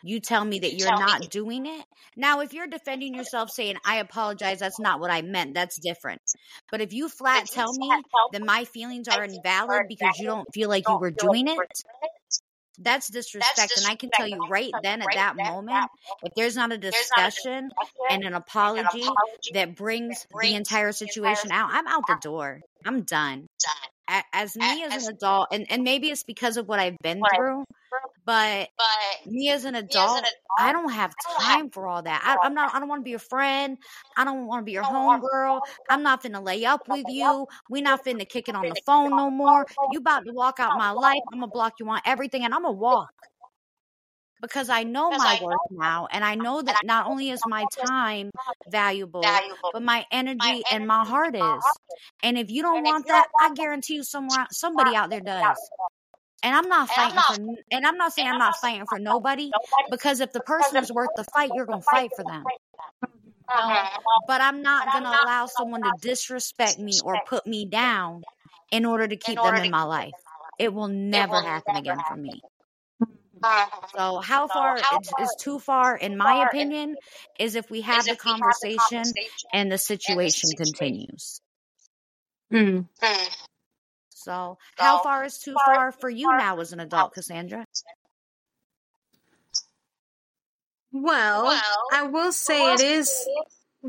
You tell me that you're not doing it. Now, if you're defending yourself saying, I apologize, that's not what I meant, that's different. But if you flat tell me that my feelings are invalid because you don't feel like you were doing it, that's disrespect. And I can tell you right then at that moment, if there's not a discussion and an apology that brings the entire situation out, I'm out the door. I'm done. As me as an adult, and maybe it's because of what I've been through, but me as an adult, I don't have time for all that. I don't want to be your friend. I don't want to be your homegirl. I'm not finna lay up with you. We not finna kick it on the phone no more. You about to walk out my life. I'm gonna block you on everything, and I'm gonna walk. Because I know my worth now, and I know that not only is my time valuable, but my energy and my heart is. And if you don't want that, I guarantee you somebody out there does. And I'm not fighting for, and I'm not saying I'm not fighting for nobody, because if the person is worth the fight, you're going to fight for them. But I'm not going to allow someone to disrespect me or put me down in order to keep them in my life. It will never happen again for me. So how far is too far, in my opinion, is if we have the conversation and the situation continues. So how far is too far for you now as an adult, Cassandra? Well, I will say it is,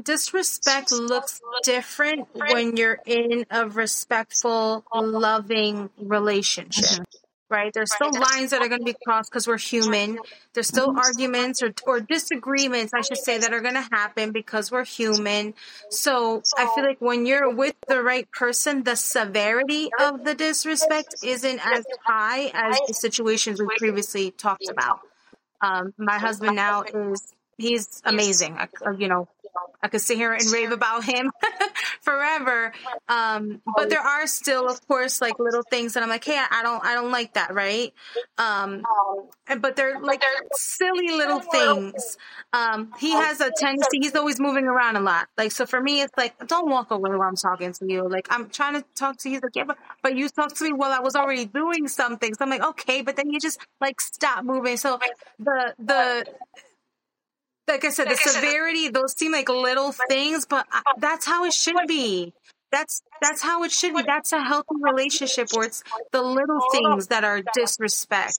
disrespect looks different when you're in a respectful, loving relationship. Right? There's still lines that are going to be crossed because we're human. There's still arguments or disagreements, I should say, that are going to happen because we're human. So I feel like when you're with the right person, the severity of the disrespect isn't as high as the situations we previously talked about. My husband now he's amazing. I could sit here and rave about him forever. But there are still, of course, like little things that I'm like, hey, I don't like that. Right. But they're like silly little things. He has a tendency. He's always moving around a lot. Like, so for me, it's like, don't walk away while I'm talking to you. Like, I'm trying to talk to you. He's like, yeah, but you talked to me while I was already doing something. So I'm like, okay, but then you just like stop moving. So like I said, the severity, those seem like little things, but that's how it should be. That's how it should be. That's a healthy relationship where it's the little things that are disrespect.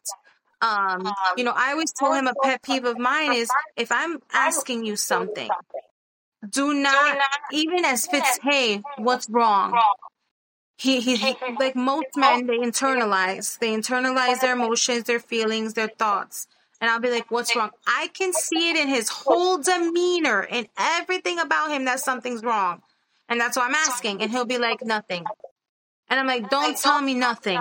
I always tell him a pet peeve of mine is if I'm asking you something, do not, even as Fitz, hey, what's wrong? He like most men, they internalize their emotions, their feelings, their thoughts. And I'll be like, what's wrong? I can see it in his whole demeanor and everything about him that something's wrong. And that's why I'm asking. And he'll be like, nothing. And I'm like, don't tell me nothing.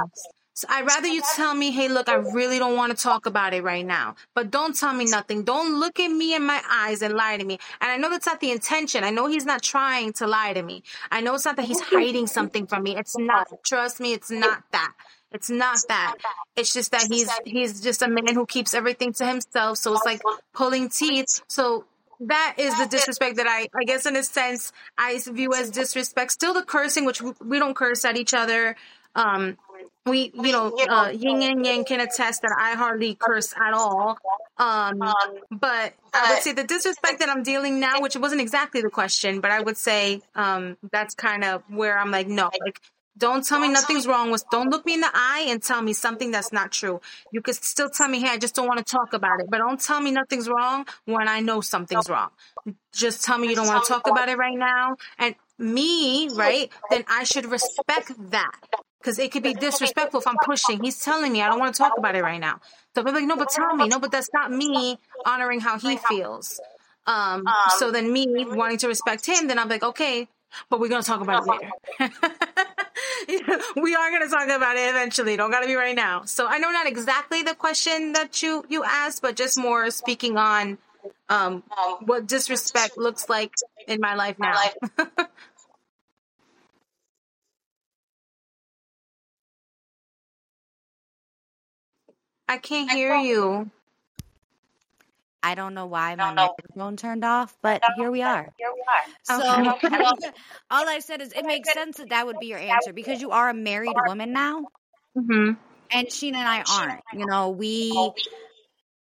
So I'd rather you tell me, hey, look, I really don't want to talk about it right now. But don't tell me nothing. Don't look at me in my eyes and lie to me. And I know that's not the intention. I know he's not trying to lie to me. I know it's not that he's hiding something from me. It's not. Trust me, it's not that. It's not that. It's just that he's just a man who keeps everything to himself. So it's like pulling teeth. So that is the disrespect that I guess in a sense I view as disrespect. Still the cursing, which we don't curse at each other. Ying and Yang can attest that I hardly curse at all. But I would say the disrespect that I'm dealing now, which wasn't exactly the question, but I would say that's kind of where I'm like, no, like, don't tell me nothing's wrong with, don't look me in the eye and tell me something that's not true. You could still tell me, hey, I just don't want to talk about it, but don't tell me nothing's wrong when I know something's wrong. Just tell me you don't want to talk about it right now. And me, right, then I should respect that. Because it could be disrespectful if I'm pushing. He's telling me I don't want to talk about it right now. So I'm like, no, but tell me. No, but that's not me honoring how he feels. So then me wanting to respect him, then I'm like, okay, but we're going to talk about it later. We are going to talk about it eventually. Don't got to be right now. So I know not exactly the question that you asked, but just more speaking on what disrespect looks like in my life now. I can't hear you. I don't know why my microphone turned off, but here we are. So all I said is it makes sense that would be your answer because you are a married woman now. Mm-hmm. And Sheena and I aren't. You know, we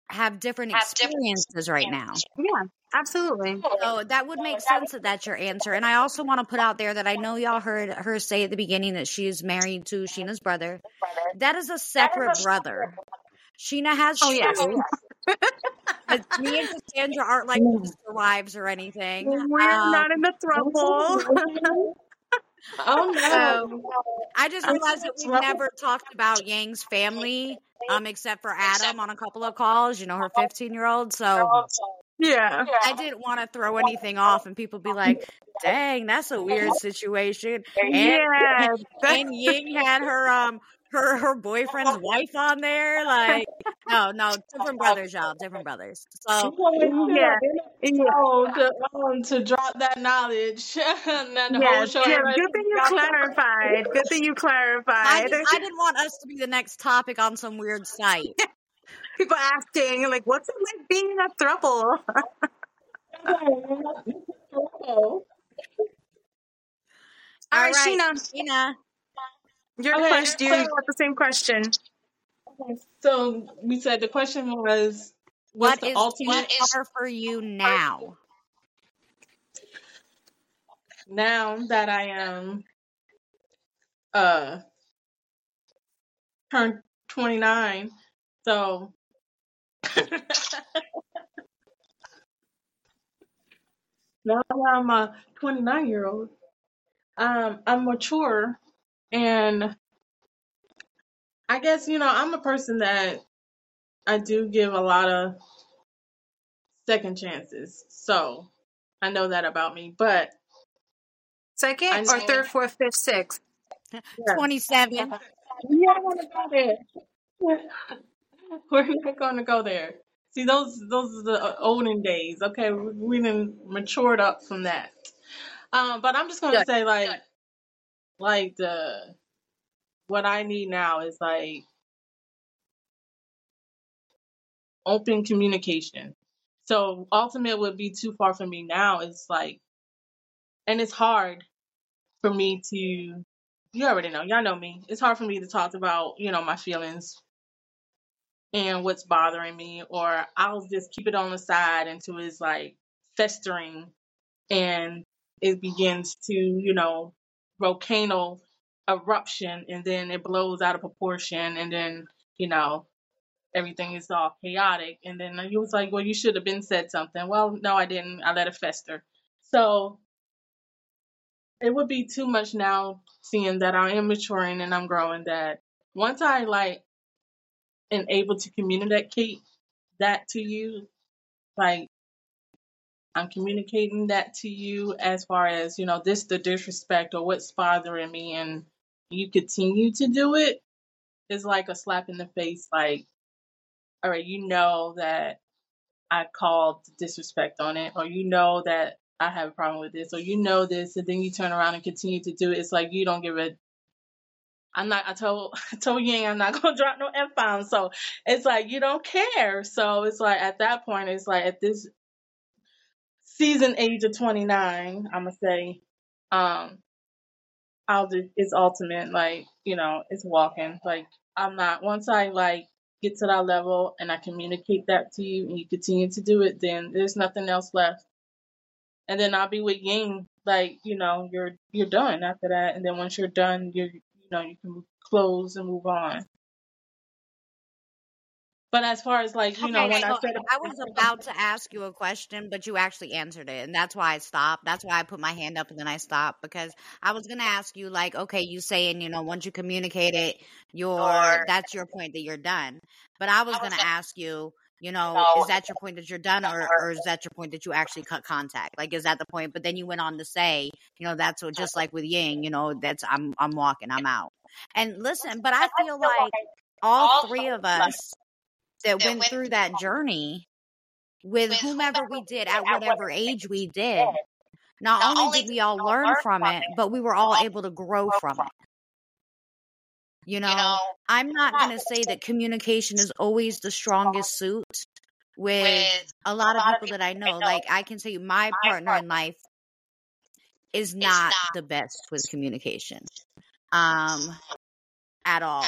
have different experiences right now. Yeah, absolutely. So that would make sense that that's your answer. And I also want to put out there that I know y'all heard her say at the beginning that she is married to Sheena's brother. That is a separate brother. Sheena has shoes. Me and Cassandra aren't like sister wives or anything. We're not in the throuple. Oh no! I just realized that we never talked about Yang's family, except for Adam on a couple of calls. You know, her 15-year-old. So yeah, I didn't want to throw anything off, and people be like, "Dang, that's a weird situation." And, yeah, and Ying had her her boyfriend's wife on there. Like, no, different brothers, y'all, different brothers. So to drop that knowledge. Good thing you clarified. I didn't want us to be the next topic on some weird site. People asking, like, what's it like being in a throuple? All right, Sheena. Your question. You got the same question. Okay, so we said the question was, "What is ultimate car for you now?" Now that I am turned 29, so now I'm a 29-year-old. I'm mature. And I guess, you know, I'm a person that I do give a lot of second chances. So I know that about me. But second or third, fourth, fifth, sixth? Yeah. 27. We don't want to go there. We're not going to go there. See, those are the olden days. Okay, we done matured up from that. But I'm just going to say, like the what I need now is like open communication. So ultimate would be too far for me now. It's like, and it's hard for me to, you already know, y'all know me. It's hard for me to talk about, you know, my feelings and what's bothering me, or I'll just keep it on the side until it's like festering and it begins to, you know, volcano eruption, and then it blows out of proportion, and then, you know, everything is all chaotic. And then he was like, well, you should have been said something. Well, no, I didn't. I let it fester. So it would be too much now, seeing that I am maturing and I'm growing, that once I like am able to communicate that to you, like, I'm communicating that to you as far as, you know, this the disrespect or what's bothering me, and you continue to do it, is like a slap in the face. Like, all right, you know that I called disrespect on it, or you know that I have a problem with this, or you know this, and then you turn around and continue to do it. It's like you don't give a. I told Yang I'm not gonna drop no F bombs. So it's like you don't care. So it's like at that point, it's like at this seasoned age of 29, I'ma say, it's ultimate, like, you know, it's walking. Like, I'm not, once I like get to that level and I communicate that to you and you continue to do it, then there's nothing else left. And then I'll be with Ying, like, you know, you're done after that. And then once you're done, you know, you can close and move on. But as far as like, you know, I was about to ask you a question, but you actually answered it. And that's why I stopped. That's why I put my hand up and then I stopped, because I was going to ask you like, okay, you saying, you know, once you communicate it, that's your point that you're done. But I was going to ask you, you know, is that your point that you're done, or is that your point that you actually cut contact? Like, is that the point? But then you went on to say, you know, that's what, just like with Ying, you know, that's I'm walking, I'm out. And listen, but I feel like all three of us that went through that journey with whomever we did, at whatever age we did, not only did we all learn from it, but we were all able to grow from it. You know, I'm not going to say that communication is always the strongest suit with a lot of people that I know. Like, I can tell you my partner in life is not the best with communication. at all.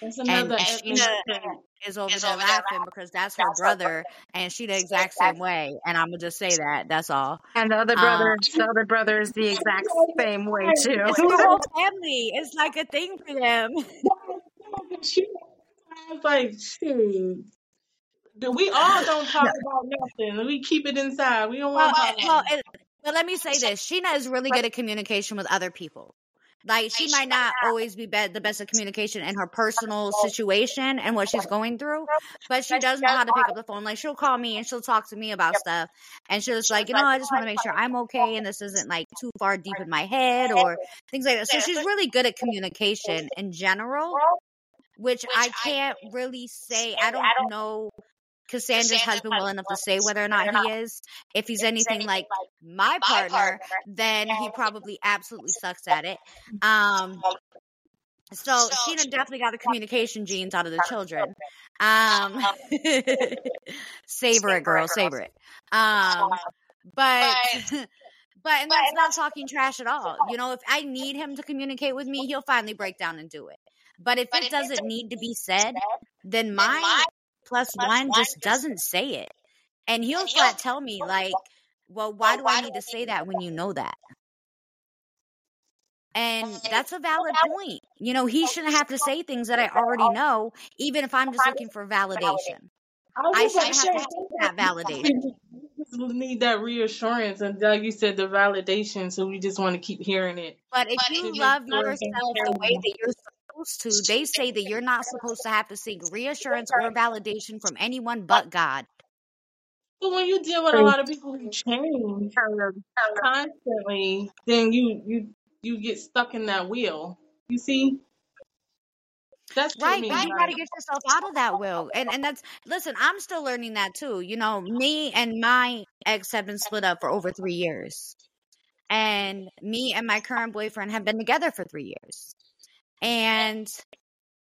That's another and Sheena is over there laughing because that's her brother, and she's the exact same way. And I'm gonna just say that. That's all. And the other brother is the exact same way too. It's the whole family. It's like a thing for them. I was like, shoot. We all don't talk about nothing. We keep it inside. We don't want to. But let me say this: Sheena is really good at communication with other people. Like, she might not always be the best at communication in her personal situation and what she's going through, but she does know how to pick up the phone. Like, she'll call me and she'll talk to me about stuff. And she'll just like, you know, I just want to make sure I'm okay and this isn't like too far deep in my head or things like that. So she's really good at communication in general, which I can't really say. I don't know Cassandra's husband well enough to say whether or not he is. If he's anything like my partner, then he probably absolutely sucks at it. So Sheena definitely got the communication genes out of the children. Savor it, girl, savor it. But and that's not talking trash at all. You know, if I need him to communicate with me, he'll finally break down and do it. But if it doesn't need to be said, then mine plus one just doesn't say it. And he'll not tell me, like, well, why do I need to say that when you know that? And that's a valid point. You know, he shouldn't have to say things that I already know, even if I'm just looking for validation. I shouldn't have to say that validation. We need that reassurance, and like you said, the validation, so we just want to keep hearing it. But if you love yourself the way that you're to, they say that you're not supposed to have to seek reassurance or validation from anyone but God. But when you deal with a lot of people who change constantly, then you get stuck in that wheel. You see? That's right. You got to get yourself out of that wheel. And that's, listen, I'm still learning that too. You know, me and my ex have been split up for over 3 years. And me and my current boyfriend have been together for 3 years. And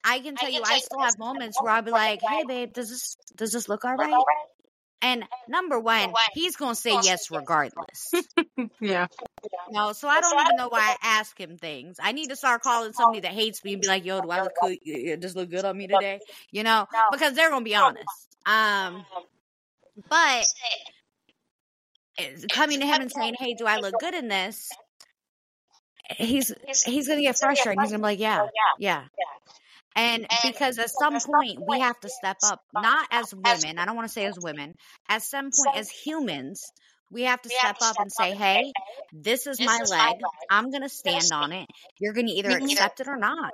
I can tell you, I still have moments where I'll be like, hey, babe, does this look all right? And number one, he's going to say yes regardless. Yeah. No, so I don't even know why I ask him things. I need to start calling somebody that hates me and be like, yo, do I look good? Does look good on me today? You know, because they're going to be honest. But coming to him and saying, hey, do I look good in this? He's going to get frustrated. He's going to be like, yeah. And because at some point we have to step up, not as women. I don't want to say as women. At some point as humans, we have to step up and say, hey, this is my leg. I'm going to stand on it. You're going to either accept it or not.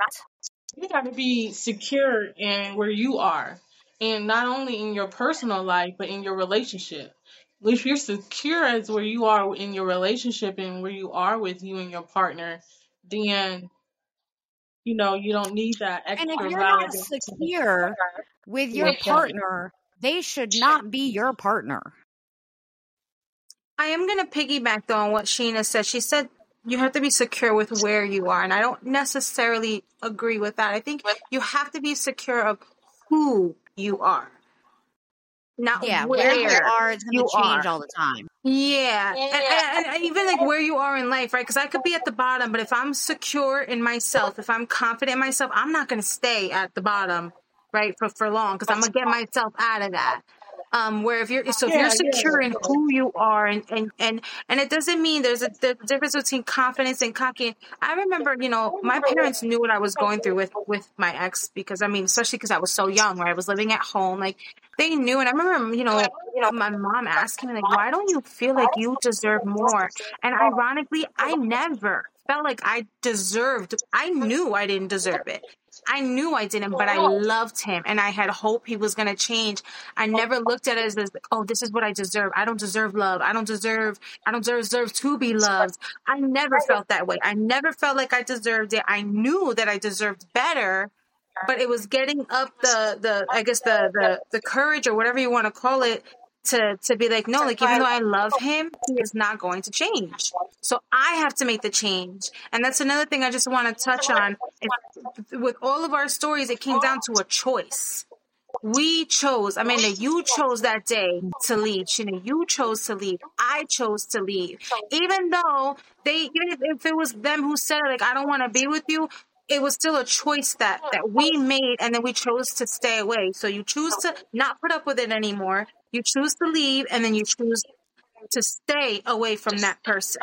You got to be secure in where you are, and not only in your personal life, but in your relationship. If you're secure as where you are in your relationship and where you are with you and your partner, then, you know, you don't need that extra. And if you're not secure with your partner, they should not be your partner. I am going to piggyback, though, on what Sheena said. She said you have to be secure with where you are, and I don't necessarily agree with that. I think you have to be secure of who you are. Where you are is going to change all the time. And even like where you are in life, right? Because I could be at the bottom, but if I'm secure in myself, if I'm confident in myself, I'm not going to stay at the bottom, right, for long, because I'm going to get myself out of that. If you're secure in who you are, and it doesn't mean there's a difference between confidence and cocky. I remember, you know, my parents knew what I was going through with my ex, because I mean, especially because I was so young, where I was living at home, like they knew. And I remember, you know, my mom asking me, like, why don't you feel like you deserve more? And ironically, I never felt like I deserved. I knew I didn't deserve it. I knew I didn't, but I loved him, and I had hope he was going to change. I never looked at it as, like, oh, this is what I deserve. I don't deserve love. I don't deserve to be loved. I never felt that way. I never felt like I deserved it. I knew that I deserved better, but it was getting up the courage, or whatever you want to call it, to be like, no, like, even though I love him, he is not going to change. So I have to make the change. And that's another thing I just want to touch on. With all of our stories, it came down to a choice. We chose. Amanda, you chose that day to leave. Sheena, you chose to leave. I chose to leave. Even if it was them who said, like, I don't want to be with you, it was still a choice that we made, and then we chose to stay away. So you choose to not put up with it anymore. You choose to leave, and then you choose to stay away from that person.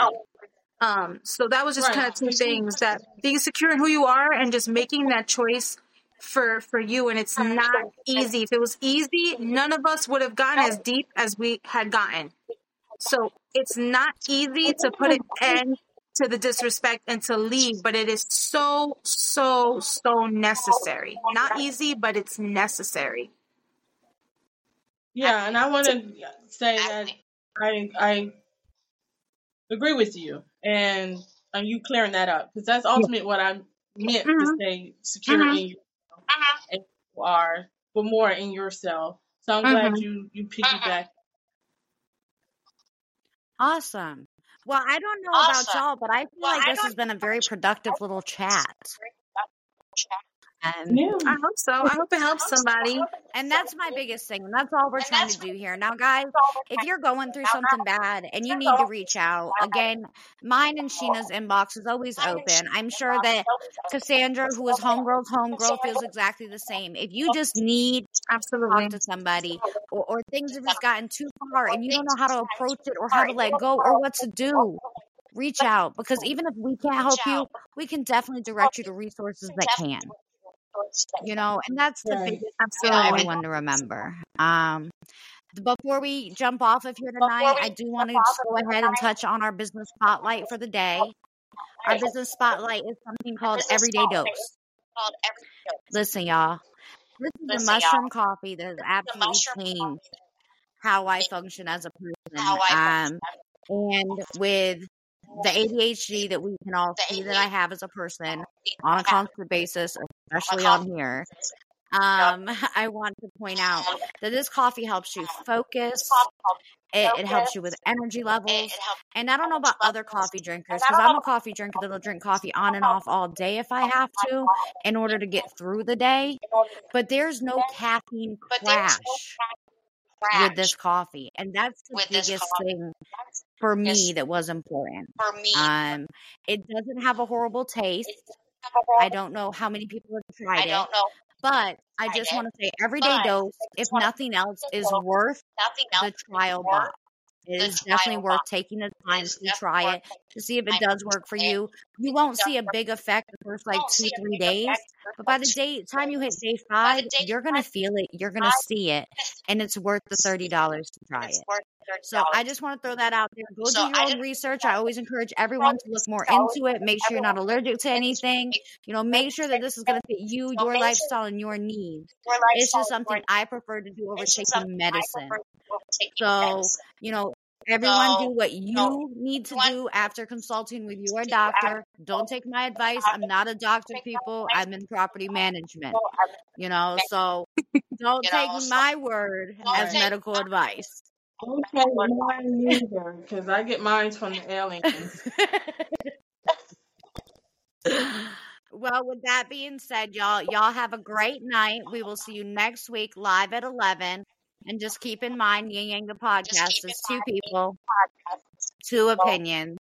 So that was just kind of two things, that being secure in who you are and just making that choice for you. And it's not easy. If it was easy, none of us would have gotten as deep as we had gotten. So it's not easy to put an end to the disrespect and to leave, but it is so, so, so necessary. Not easy, but it's necessary. Yeah, and I want to say that I agree with you, and you clearing that up, because that's ultimately what I meant to say, secure in yourself, and you are, but more in yourself. So I'm glad you piggybacked. Awesome. Well, I don't know about y'all, but I feel like this has been a very productive little chat. I hope so. I hope it helps somebody. And that's my biggest thing. And that's all we're trying to do here. Now, guys, if you're going through something bad and you need to reach out, again, mine and Sheena's inbox is always open. I'm sure that Cassandra, who is homegirl, feels exactly the same. If you just need to talk to somebody, or things have just gotten too far and you don't know how to approach it or how to let go or what to do, reach out. Because even if we can't help you, we can definitely direct you to resources that can. You know, and that's the biggest one to remember. Before we jump off of here tonight, I do want to just go ahead and touch on our business spotlight for the day. Our business spotlight is something called Everyday Dose. Listen, y'all, this is the mushroom coffee that has absolutely changed how I function as a person. And with the ADHD that we can all see that I have as a person on a constant basis, especially on here, I want to point out that this coffee helps you focus. It helps you with energy levels. And I don't know about other coffee drinkers, because I'm a coffee drinker that'll drink coffee on and off all day if I have to in order to get through the day. But there's no caffeine crash with this coffee. And that's the biggest thing for me that was important. It doesn't have a horrible taste. I don't know how many people have tried it, but I just want to say Everyday Dose, if nothing else, is worth the trial box. It is definitely worth taking the time to try it to see if it does work for you. You won't see a big effect the first 2-3 days, but by the time you hit day 5, you're going to feel it, you're going to see it, and it's worth the $30 to try it. So I just want to throw that out there. Go do your own research. I always encourage everyone to look more into it. Make sure you're not allergic to anything. You know, make sure that this is going to fit you, your lifestyle, and your needs. It's just something I prefer to do over taking medicine. So, you know, everyone do what you need to do after consulting with your doctor. Don't take my advice. I'm not a doctor, people. I'm in property management, you know, so don't take my word as medical advice. Don't take mine either, because I get mine from the aliens. Well, with that being said, y'all have a great night. We will see you next week live at 11. And just keep in mind, Ying Yang the podcast is two people, two opinions,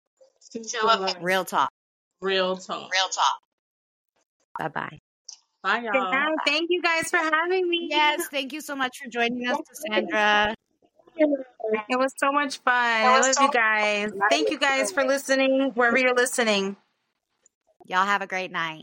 real talk. Bye bye. Bye, y'all. Good night. Thank you guys for having me. Yes, thank you so much for joining us, Cassandra. It was so much fun. I love you guys. Thank you guys for listening, wherever you're listening. Y'all have a great night.